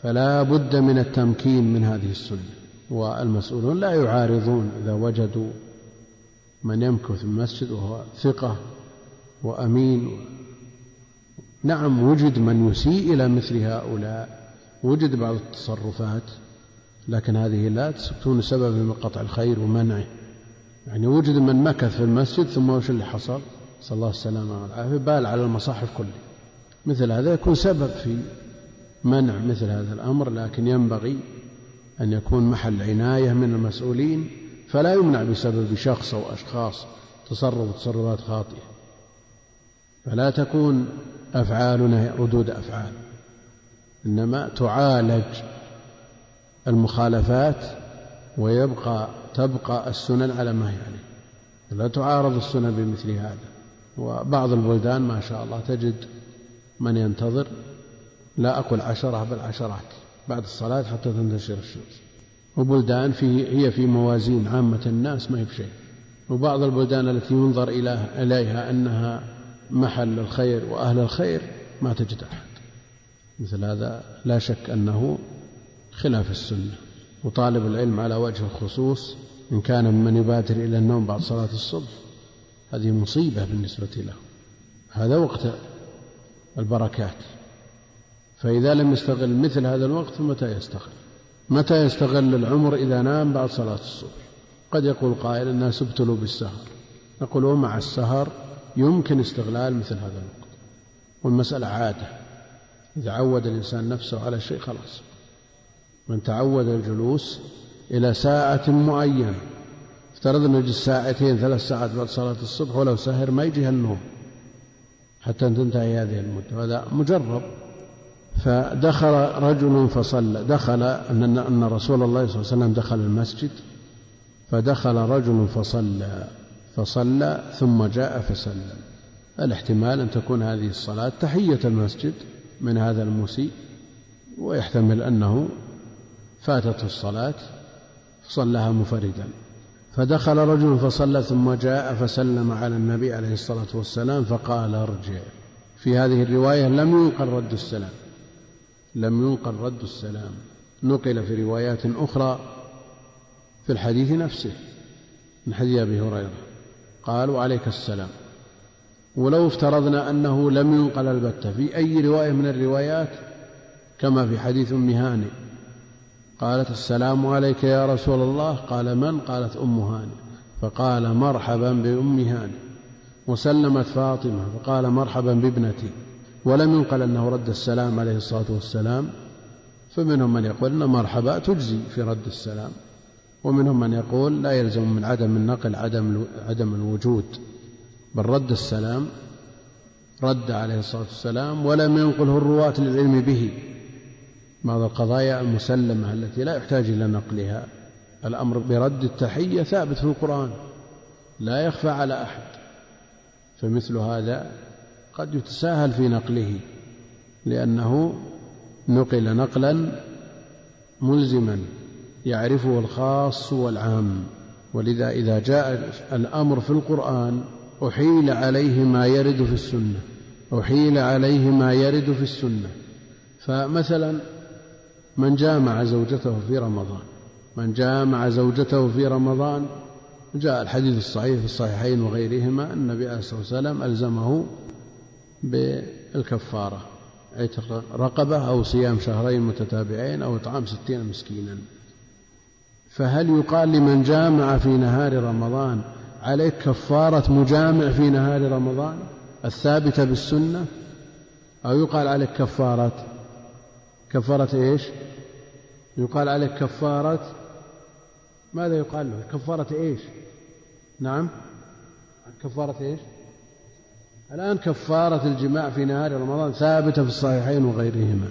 فلا بد من التمكين من هذه السنة. والمسؤولون لا يعارضون إذا وجدوا من يمكث في المسجد وهو ثقة وأمين. نعم، وجد من يسيء إلى مثل هؤلاء، وجد بعض التصرفات، لكن هذه لا تكون سببا من قطع الخير ومنعه. يعني وجد من مكث في المسجد ثم وش اللي حصل، صلى الله السلامة والعافية، بال على المصاحف كله، مثل هذا يكون سبب في منع مثل هذا الأمر. لكن ينبغي أن يكون محل عناية من المسؤولين، فلا يمنع بسبب شخص أو أشخاص تصرفات خاطئة، فلا تكون أفعالنا ردود أفعال، إنما تعالج المخالفات تبقى السنن على ما هي عليه، لا تعارض السنن بمثل هذا. وبعض البلدان ما شاء الله تجد من ينتظر، لا أقول عشرة بل عشرات بعد الصلاة حتى تنتشر الشمس، وبلدان هي في موازين عامة الناس ما هي بشيء. وبعض البلدان التي ينظر إليها أنها محل الخير وأهل الخير ما تجد أحد. مثل هذا لا شك أنه خلاف السنة، وطالب العلم على وجه الخصوص إن كان ممن يبادر إلى النوم بعد صلاة الصبح هذه مصيبة بالنسبة له، هذا وقت البركات، فإذا لم يستغل مثل هذا الوقت فمتى يستغل؟ متى يستغل العمر إذا نام بعد صلاة الصبح؟ قد يقول قائل الناس ابتلوا بالسهر، نقول ومع السهر يمكن استغلال مثل هذا الوقت. والمسألة عادة، إذا عود الإنسان نفسه على شيء خلاص. من تعود الجلوس إلى ساعة معينة، افترضنا نجلس ساعتين 3 ساعات بعد صلاة الصبح، ولو سهر ما يجيها النوم حتى تنتهي هذه المدة، هذا مجرب. فدخل رجل فصلى، أن رسول الله صلى الله عليه وسلم دخل المسجد، فدخل رجل فصلى ثم جاء فسلم. الاحتمال أن تكون هذه الصلاة تحية المسجد من هذا المسيء، ويحتمل أنه فاتته الصلاة فصلها منفردا. فدخل رجل فصلى ثم جاء فسلم على النبي عليه الصلاة والسلام فقال ارجع. في هذه الرواية لم ينقل رد السلام، نقل في روايات أخرى في الحديث نفسه من حديث أبي هريرة قالوا عليك السلام. ولو افترضنا أنه لم ينقل البتة في أي رواية من الروايات، كما في حديث أم هانئ قالت السلام عليك يا رسول الله، قال من؟ قالت أم هانئ، فقال مرحبا بأم هانئ. وسلمت فاطمة فقال مرحبا بابنتي. ولم ينقل أنه رد السلام عليه الصلاة والسلام، فمنهم من يقول أن مرحبا تجزي في رد السلام، ومنهم من يقول لا يلزم من عدم النقل عدم الوجود، بل رد السلام رد عليه الصلاة والسلام ولم ينقله الرواة للعلم به. بعض القضايا المسلمة التي لا يحتاج إلى نقلها، الأمر برد التحية ثابت في القرآن لا يخفى على أحد، فمثل هذا قد يتساهل في نقله لأنه نقل نقلا ملزما يعرفه الخاص والعام. ولذا إذا جاء الأمر في القرآن أحيل عليه ما يرد في السنة. فمثلا من جامع زوجته في رمضان، جاء الحديث الصحيح في الصحيحين وغيرهما أن النبي صلى الله عليه وسلم ألزمه بالكفارة، عتق رقبة أو صيام شهرين متتابعين أو إطعام 60 مسكينا. فهل يقال لمن جامع في نهار رمضان عليك كفارة مجامع في نهار رمضان الثابتة بالسنة، أو يقال عليك كفارة إيش؟ يقال عليك كفارة ماذا يقال له؟ كفارة إيش؟ نعم، كفارة إيش؟ الآن كفارة الجماع في نهار رمضان ثابتة في الصحيحين وغيرهما،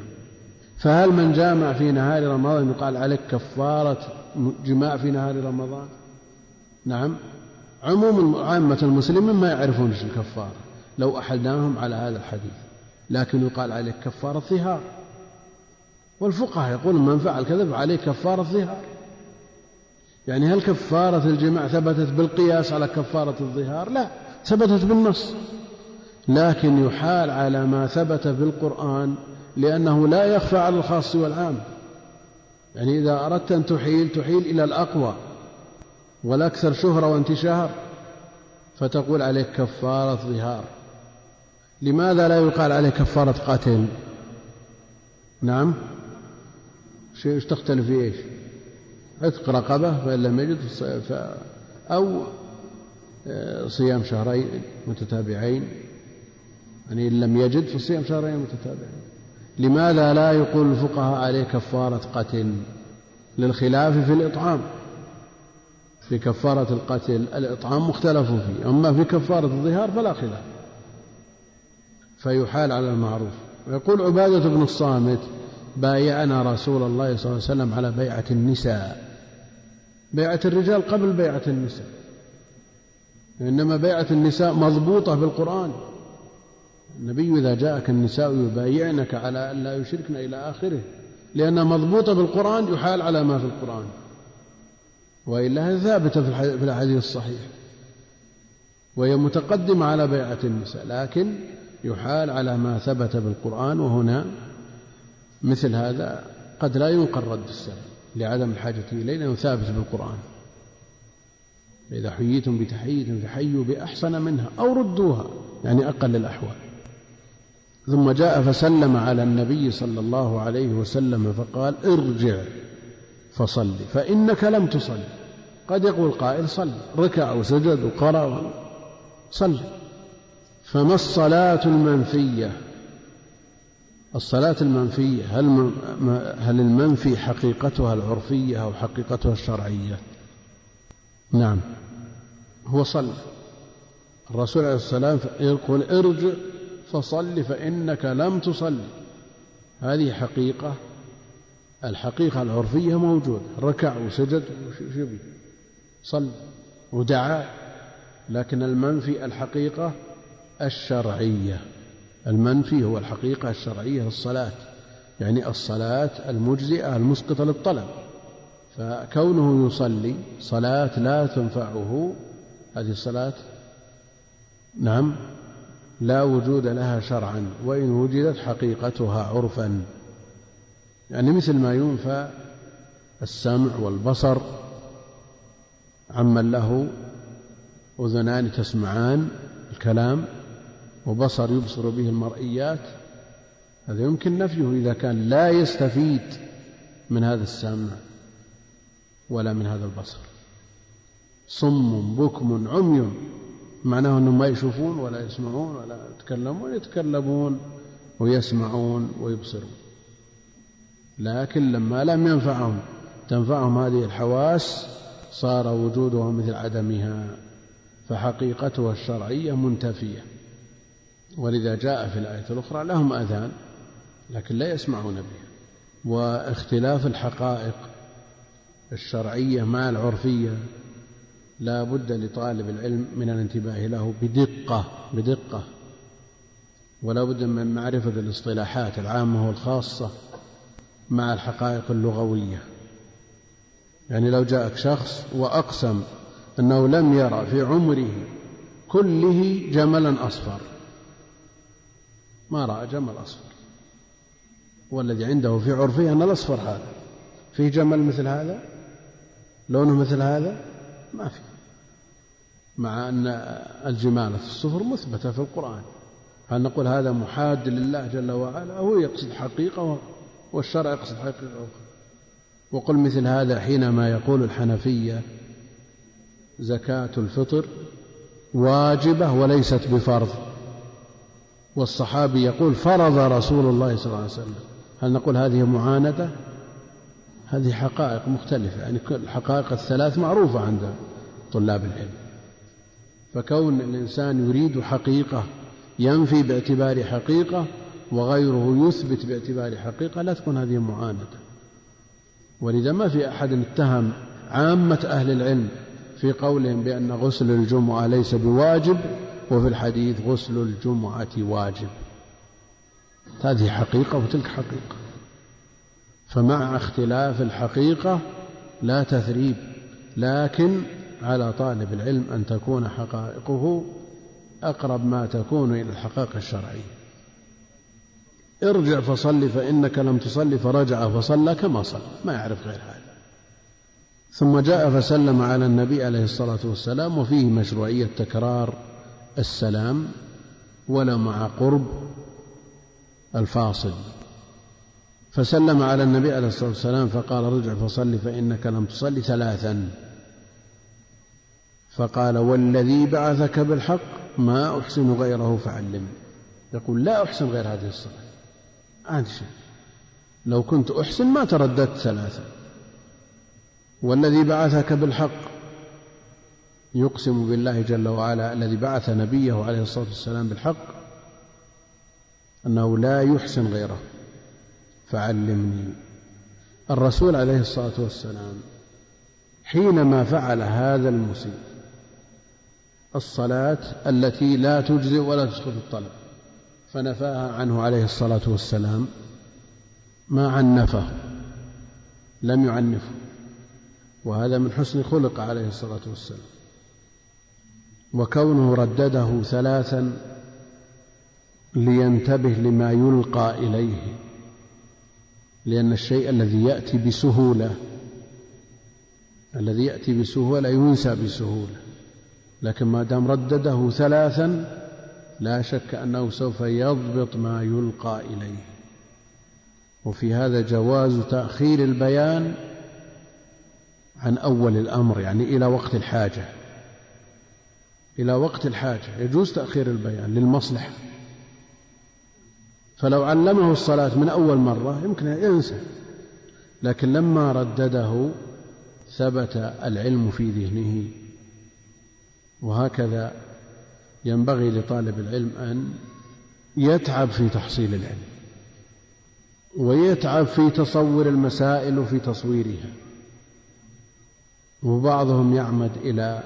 فهل من جامع في نهار رمضان يقال عليك كفارة جماع في نهار رمضان؟ نعم، عامة المسلمين ما يعرفون ايش الكفارة لو أحلناهم على هذا الحديث، لكن يقال عليك كفارة ظهار، والفقهاء يقول من فعل كذب عليه كفارة ظهار. يعني هل كفارة الجماع ثبتت بالقياس على كفارة الظهار؟ لا، ثبتت بالنص، لكن يحال على ما ثبت في القرآن لأنه لا يخفى على الخاص والعام. يعني إذا أردت أن تحيل إلى الأقوى والأكثر شهرة وانتشار، فتقول عليك كفارة ظهار. لماذا لا يقال عليك كفارة قتل؟ نعم، شيء تختلف في إيش؟ عتق رقبة فإن لم يجد أو صيام شهرين متتابعين، يعني إن لم يجد فصيام شهرين متتابعين. لماذا لا يقول الفقهاء عليه كفارة قتل؟ للخلاف في الإطعام، في كفارة القتل الإطعام مختلف فيه، أما في كفارة الظهار فلا خلاف، فيحال على المعروف. يقول عباده بن الصامت: بايعنا رسول الله صلى الله عليه وسلم على بيعة النساء. بيعة الرجال قبل بيعة النساء، إنما بيعة النساء مضبوطة بالقرآن. النبي: إذا جاءك النساء يبايعنك على أن لا يشركن إلى آخره، لأنها مضبوطة بالقرآن يحال على ما في القرآن، وإلا هي ثابتة في الحديث الصحيح، وهي متقدمة على بيعة النساء، لكن يحال على ما ثبت بالقرآن. وهنا مثل هذا قد لا ينقل رد السلام لعدم الحاجة إليه، لأنه ثابت بالقرآن: إذا حييتم بتحية فحيوا بأحسن منها أو ردوها، يعني أقل الأحوال. ثم جاء فسلم على النبي صلى الله عليه وسلم فقال: ارجع فصل فإنك لم تصل. قد يقول قائل: صل، ركع وسجد وقرأ، صل. فما الصلاة المنفية؟ الصلاة المنفية هل المنفي حقيقتها العرفية أو حقيقتها الشرعية؟ نعم، هو صلى. الرسول عليه السلام يقول: ارجع فصل فإنك لم تصل. هذه حقيقة، الحقيقة العرفية موجودة، ركع وسجد وشبه صل ودعا. لكن المنفي الحقيقة الشرعية، المنفي هو الحقيقة الشرعية للصلاة، يعني الصلاة المجزئة المسقطة للطلب. فكونه يصلي صلاة لا تنفعه، هذه الصلاة نعم لا وجود لها شرعا، وإن وجدت حقيقتها عرفا، يعني مثل ما ينفى السمع والبصر عمن له أذنان تسمعان الكلام وبصر يبصر به المرئيات، هذا يمكن نفيه إذا كان لا يستفيد من هذا السمع ولا من هذا البصر. صم بكم عمي، معناه أنهم ما يشوفون ولا يسمعون ولا يتكلمون، يتكلمون ويسمعون ويبصرون، لكن لما لم ينفعهم تنفعهم هذه الحواس صار وجودها مثل عدمها، فحقيقتها الشرعية منتفية. ولذا جاء في الآية الأخرى: لهم أذان لكن لا يسمعون بها. واختلاف الحقائق الشرعية مع العرفية لا بد لطالب العلم من الانتباه له بدقة، ولا بد من معرفة الاصطلاحات العامة والخاصة مع الحقائق اللغوية. يعني لو جاءك شخص وأقسم أنه لم يرى في عمره كله جملا أصفر، ما رأى جمل أصفر، والذي عنده في عرفه أن الأصفر هذا فيه جمل مثل هذا لونه مثل هذا ما فيه، مع أن الجمال في الصفر مثبتة في القرآن، هل نقول هذا محاد لله جل وعلا؟ هو يقصد حقيقة والشرع يقصد حقيقة أخرى. وقل مثل هذا حينما يقول الحنفية زكاة الفطر واجبة وليست بفرض، والصحابي يقول فرض رسول الله صلى الله عليه وسلم، هل نقول هذه معاندة؟ هذه حقائق مختلفة، يعني الحقائق الثلاث معروفة عند طلاب العلم. فكون الإنسان يريد حقيقة ينفي باعتبار حقيقة وغيره يثبت باعتبار حقيقة لا تكون هذه معاندة. ولذا ما في أحد اتهم عامة أهل العلم في قولهم بأن غسل الجمعة ليس بواجب، وفي الحديث غسل الجمعة واجب. هذه حقيقة وتلك حقيقة، فمع اختلاف الحقيقة لا تثريب، لكن على طالب العلم أن تكون حقائقه أقرب ما تكون إلى الحقائق الشرعية. ارجع فصل فإنك لم تصل، فرجع فصلى كما صلى، ما يعرف غير هذا. ثم جاء فسلم على النبي عليه الصلاة والسلام، وفيه مشروعية تكرار السلام ولا مع قرب الفاصل. فسلم على النبي عليه الصلاة والسلام فقال ارجع فصل فإنك لم تصل ثلاثا، فقال والذي بعثك بالحق ما أحسن غيره فعلم. يقول لا أحسن غير هذه الصلاة، عاد شيء، لو كنت أحسن ما ترددت ثلاثا. والذي بعثك بالحق، يقسم بالله جل وعلا الذي بعث نبيه عليه الصلاة والسلام بالحق أنه لا يحسن غيره فعلمني. الرسول عليه الصلاة والسلام حينما فعل هذا المسيء، الصلاة التي لا تجزئ ولا تسقط الطلب فنفاها عنه عليه الصلاة والسلام، ما عنفه، لم يعنفه، وهذا من حسن خلق عليه الصلاة والسلام. وكونه ردده ثلاثا لينتبه لما يلقى إليه، لأن الشيء الذي يأتي بسهولة ينسى بسهولة، لكن ما دام ردده ثلاثا لا شك أنه سوف يضبط ما يلقى إليه. وفي هذا جواز تأخير البيان عن أول الأمر، يعني إلى وقت الحاجة. يجوز تأخير البيان للمصلحة، فلو علمه الصلاة من أول مرة يمكن أن ينسى، لكن لما ردده ثبت العلم في ذهنه. وهكذا ينبغي لطالب العلم أن يتعب في تحصيل العلم، ويتعب في تصور المسائل وفي تصويرها. وبعضهم يعمد إلى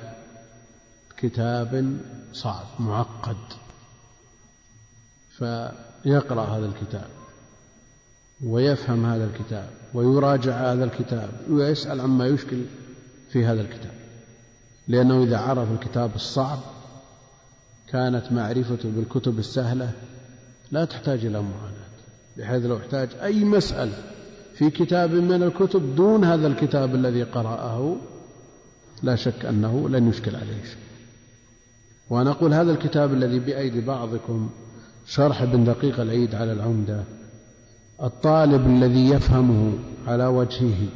كتاب صعب معقد فيقرأ هذا الكتاب ويفهم هذا الكتاب ويراجع هذا الكتاب ويسأل عما يشكل في هذا الكتاب، لأنه إذا عرف الكتاب الصعب كانت معرفته بالكتب السهلة لا تحتاج إلى معاناة، بحيث لو احتاج أي مسألة في كتاب من الكتب دون هذا الكتاب الذي قرأه لا شك أنه لن يشكل عليه شيء. ونقول هذا الكتاب الذي بأيدي بعضكم شرح بن دقيق العيد على العمدة، الطالب الذي يفهمه على وجهه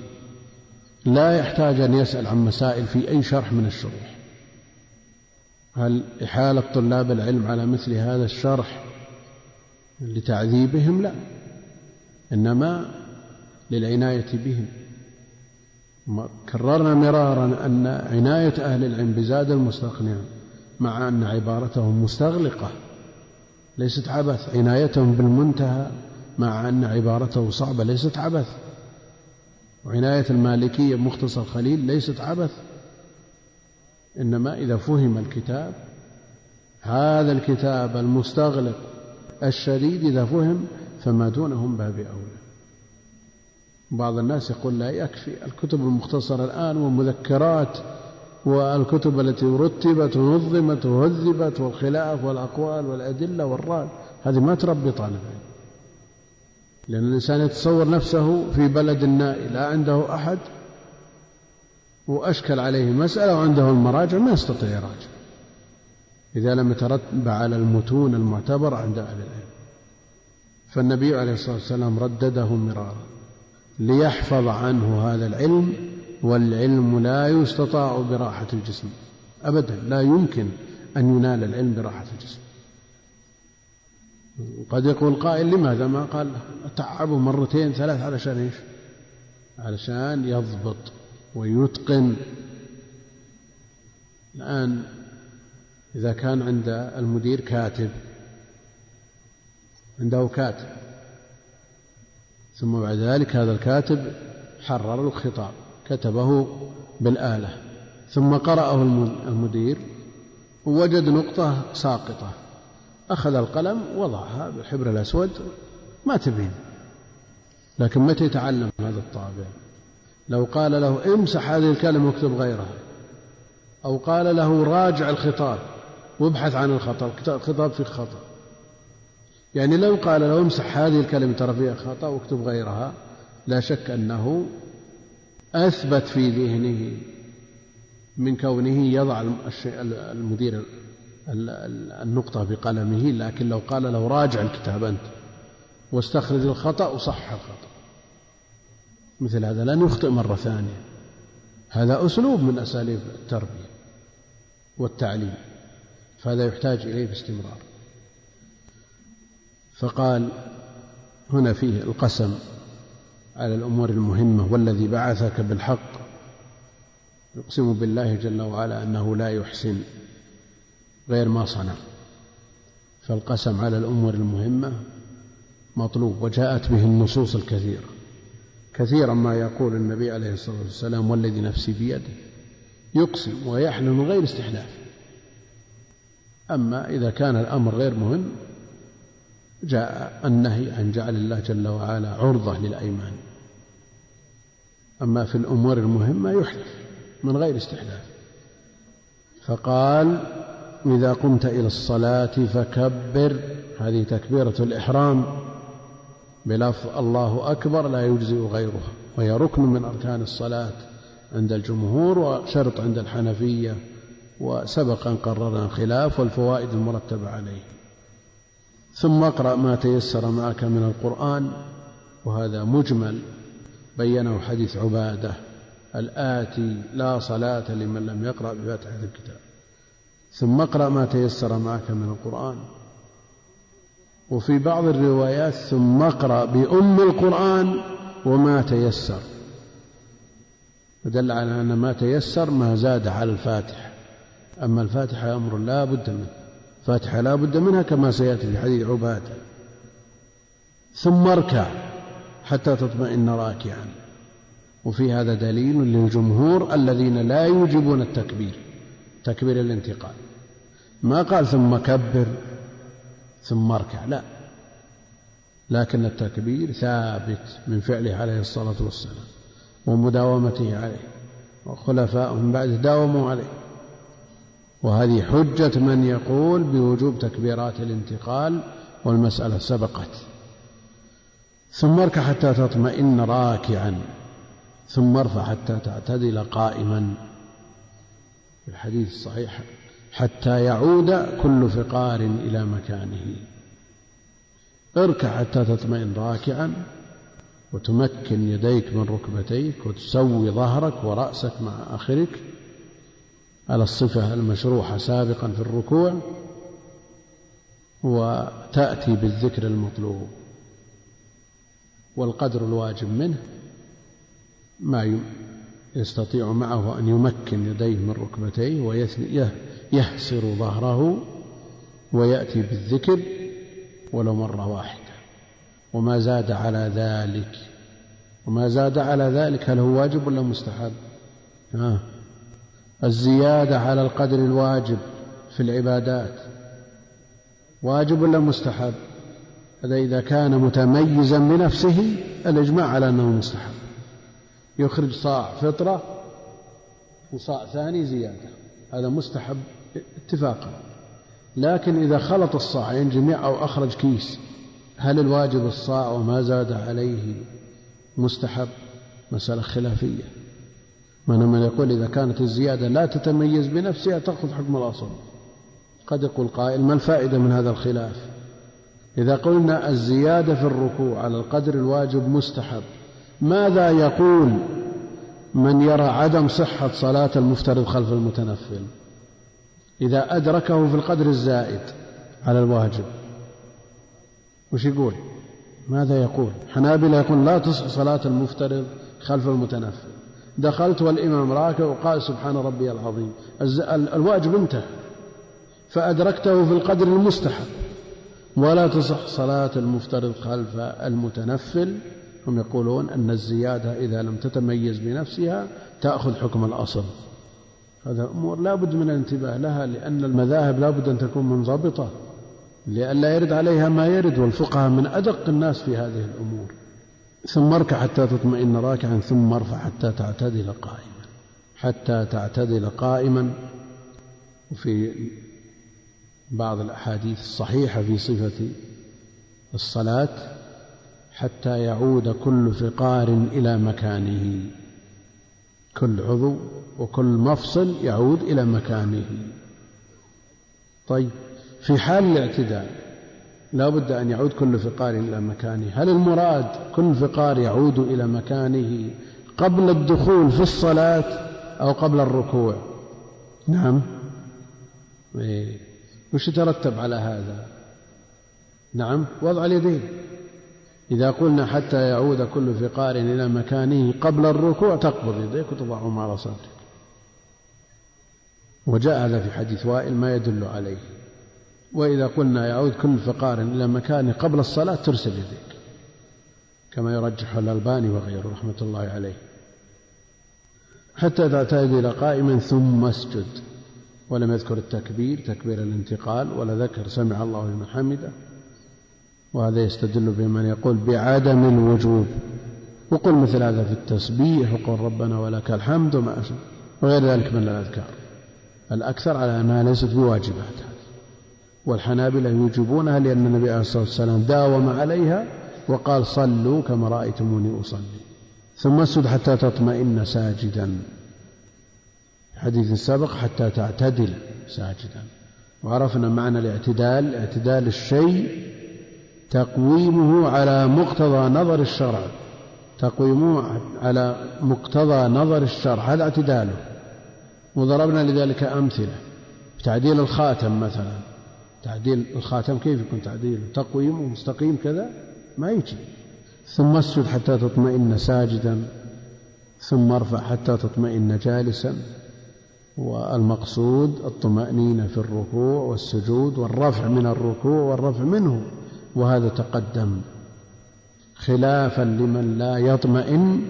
لا يحتاج أن يسأل عن مسائل في أي شرح من الشروح. هل إحالة طلاب العلم على مثل هذا الشرح لتعذيبهم؟ لا، إنما للعناية بهم. كررنا مرارا أن عناية أهل العلم بزاد المستقنع، مع أن عبارتهم مستغلقة ليست عبث، عنايتهم بالمنتهى مع أن عبارته صعبة ليست عبث، وعناية المالكية بمختصر خليل ليست عبث، إنما إذا فهم الكتاب، هذا الكتاب المستغلق الشديد إذا فهم فما دونهم باب أولى. بعض الناس يقول لا يكفي الكتب المختصرة الآن والمذكرات والكتب التي رتبت ونظمت وهذبت والخلاف والأقوال والأدلة والرأي، هذه ما تربي طالب، لأن الإنسان يتصور نفسه في بلد نائي لا عنده أحد وأشكل عليه مسألة وعنده المراجع ما يستطيع يراجع، إذا لم يترتب على المتون المعتبر عند أهل العلم. فالنبي عليه الصلاة والسلام ردده مرارا ليحفظ عنه هذا العلم، والعلم لا يستطاع براحة الجسم أبدا، لا يمكن أن ينال العلم براحة الجسم. قد يقول قائل لماذا ما قال تعبه مرتين ثلاث علشان إيش؟ علشان يضبط ويتقن. الآن إذا كان عند المدير كاتب، عنده كاتب، ثم بعد ذلك هذا الكاتب حرر الخطاب كتبه بالآلة، ثم قرأه المدير ووجد نقطة ساقطة، أخذ القلم وضعها بالحبر الأسود ما تبين. لكن متى يتعلم هذا الطابع؟ لو قال له امسح هذه الكلمة واكتب غيرها، أو قال له راجع الخطاب وابحث عن الخطأ، الخطاب فيه خطأ، يعني لو قال له امسح هذه الكلمة ترى فيها خطأ واكتب غيرها، لا شك أنه أثبت في ذهنه من كونه يضع المدير النقطة بقلمه. لكن لو قال له راجع الكتاب أنت واستخرج الخطأ وصحح الخطأ، مثل هذا لن يخطئ مرة ثانية. هذا أسلوب من أساليب التربية والتعليم، فهذا يحتاج إليه باستمرار. فقال هنا فيه القسم على الأمور المهمة، والذي بعثك بالحق يقسم بالله جل وعلا أنه لا يحسن غير ما صنع. فالقسم على الأمور المهمة مطلوب، وجاءت به النصوص الكثيرة. كثيرا ما يقول النبي عليه الصلاة والسلام والذي نفسي بيده، يقسم ويحلم من غير استحلاف. أما إذا كان الأمر غير مهم جاء النهي عن جعل الله جل وعلا عرضة للأيمان. أما في الأمور المهمة يحلف من غير استحلاف. فقال إذا قمت إلى الصلاة فكبر، هذه تكبيرة الإحرام بلفظ الله أكبر لا يجزئ غيرها، وهي ركن من أركان الصلاة عند الجمهور وشرط عند الحنفية، وسبق أن قررنا الخلاف والفوائد المرتبة عليه. ثم اقرأ ما تيسر معك من القرآن، وهذا مجمل بينه حديث عبادة الآتي لا صلاة لمن لم يقرأ بفاتحة الكتاب. ثم اقرأ ما تيسر معك من القرآن، وفي بعض الروايات ثم اقرأ بأم القرآن وما تيسر، فدل على أن ما تيسر ما زاد على الفاتحة. أما الفاتحة أمر لا بد منه، فاتحة لا بد منها كما سيأتي في حديث عبادة. ثم اركع حتى تطمئن راكعا، وفي هذا دليل للجمهور الذين لا يوجبون التكبير، تكبير الانتقال. ما قال ثم كبر ثم اركع، لا، لكن التكبير ثابت من فعله عليه الصلاة والسلام ومداومته عليه، وخلفاؤه من بعد داوموا عليه. وهذه حجة من يقول بوجوب تكبيرات الانتقال، والمسألة سبقت. ثم اركع حتى تطمئن راكعا، ثم ارفع حتى تعتدل قائما، في الحديث الصحيح حتى يعود كل فقار إلى مكانه. اركع حتى تطمئن راكعا، وتمكن يديك من ركبتيك، وتسوي ظهرك ورأسك مع آخرك على الصفة المشروحة سابقا في الركوع، وتأتي بالذكر المطلوب. والقدر الواجب منه ما يستطيع معه أن يمكن يديه من ركبتيه ويحسر ظهره ويأتي بالذكر ولو مرة واحدة. وما زاد على ذلك، هل هو واجب ولا مستحب؟ الزيادة على القدر الواجب في العبادات واجب ولا مستحب؟ هذا إذا كان متميزا بنفسه الإجماع على أنه مستحب، يخرج صاع فطرة وصاع ثاني زيادة، هذا مستحب اتفاقا. لكن إذا خلط الصاعين جميعا أو أخرج كيس، هل الواجب الصاع وما زاد عليه مستحب؟ مسألة خلافية. من يقول إذا كانت الزيادة لا تتميز بنفسها تأخذ حكم الأصل، قد يقول قائل: ما الفائدة من هذا الخلاف؟ إذا قلنا الزيادة في الركوع على القدر الواجب مستحب، ماذا يقول من يرى عدم صحة صلاة المفترض خلف المتنفل إذا أدركه في القدر الزائد على الواجب؟ وش يقول؟ ماذا يقول؟ حنابلة يقول: لا تصح صلاة المفترض خلف المتنفل، دخلت والإمام راكع وقال سبحان ربي العظيم، الواجب انتهى، فأدركته في القدر المستحب، ولا تصح صلاة المفترض خلف المتنفل. هم يقولون أن الزيادة إذا لم تتميز بنفسها تأخذ حكم الأصل. هذا أمور لا بد من الانتباه لها، لأن المذاهب لا بد أن تكون منضبطة لئلا يرد عليها ما يرد، والفقهاء من أدق الناس في هذه الأمور. ثم اركع حتى تطمئن راكعا، ثم ارفع حتى تعتدل قائما، حتى تعتدل قائما. وفي بعض الأحاديث الصحيحة في صفة الصلاة: حتى يعود كل فقار إلى مكانه، كل عضو وكل مفصل يعود إلى مكانه. طيب، في حال الاعتداء لا بد أن يعود كل فقار إلى مكانه، هل المراد كل فقار يعود إلى مكانه قبل الدخول في الصلاة أو قبل الركوع؟ نعم. وش يترتب على هذا؟ نعم، وضع اليدين. إذا قلنا حتى يعود كل فقار إلى مكانه قبل الركوع، تقبض يديك وتضعهم على صدرك، وجاء هذا في حديث وائل ما يدل عليه. وإذا قلنا يعود كل فقار إلى مكانه قبل الصلاة، ترسل يديك كما يرجح الألباني وغيره رحمة الله عليه. حتى تعتدل قائما ثم اسجد، ولم يذكر التكبير، تكبير الانتقال، ولا ذكر سمع الله لمن حمده. وهذا يستدل بمن يقول بعدم الوجوب، وقل مثل هذا في التسبيح، وقل ربنا ولك الحمد وما أشبه، وغير ذلك من الأذكار. الأكثر على أنها ليست بواجبات، والحنابلة يوجبونها لأن النبي عليه الصلاة والسلام داوم عليها وقال: صلوا كما رأيتموني أصلي. ثم اسجد حتى تطمئن ساجدا، حديث السابق حتى تعتدل ساجدا. وعرفنا معنى الاعتدال: اعتدال الشيء تقويمه على مقتضى نظر الشرع، تقويمه على مقتضى نظر الشرع، هذا اعتداله. وضربنا لذلك أمثلة: تعديل الخاتم مثلا، تعديل الخاتم كيف يكون تعديله؟ تقويم ومستقيم كذا، ما يجي. ثم اسجد حتى تطمئن ساجدا، ثم ارفع حتى تطمئن جالسا. والمقصود الطمأنينة في الركوع والسجود والرفع من الركوع والرفع منه، وهذا تقدم خلافا لمن لا يطمئن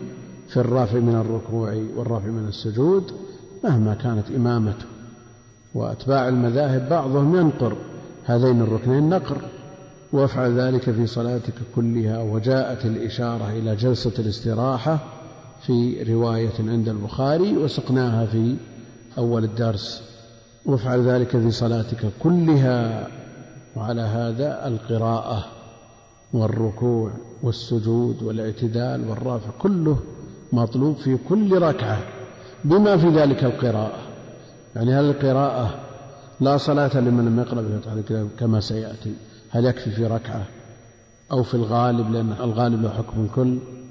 في الرفع من الركوع والرفع من السجود مهما كانت إمامته. وأتباع المذاهب بعضهم ينقر هذين الركنين نقر: وافعل ذلك في صلاتك كلها. وجاءت الإشارة إلى جلسة الاستراحة في رواية عند البخاري وسقناها في أول الدرس: وافعل ذلك في صلاتك كلها. وعلى هذا القراءة والركوع والسجود والاعتدال والرافع كله مطلوب في كل ركعة بما في ذلك القراءة. يعني هل القراءة لا صلاة لمن لم يقرأ بفاتحة الكتاب كما سيأتي، هل يكفي في ركعة أو في الغالب؟ لأن الغالب له حكم الكل.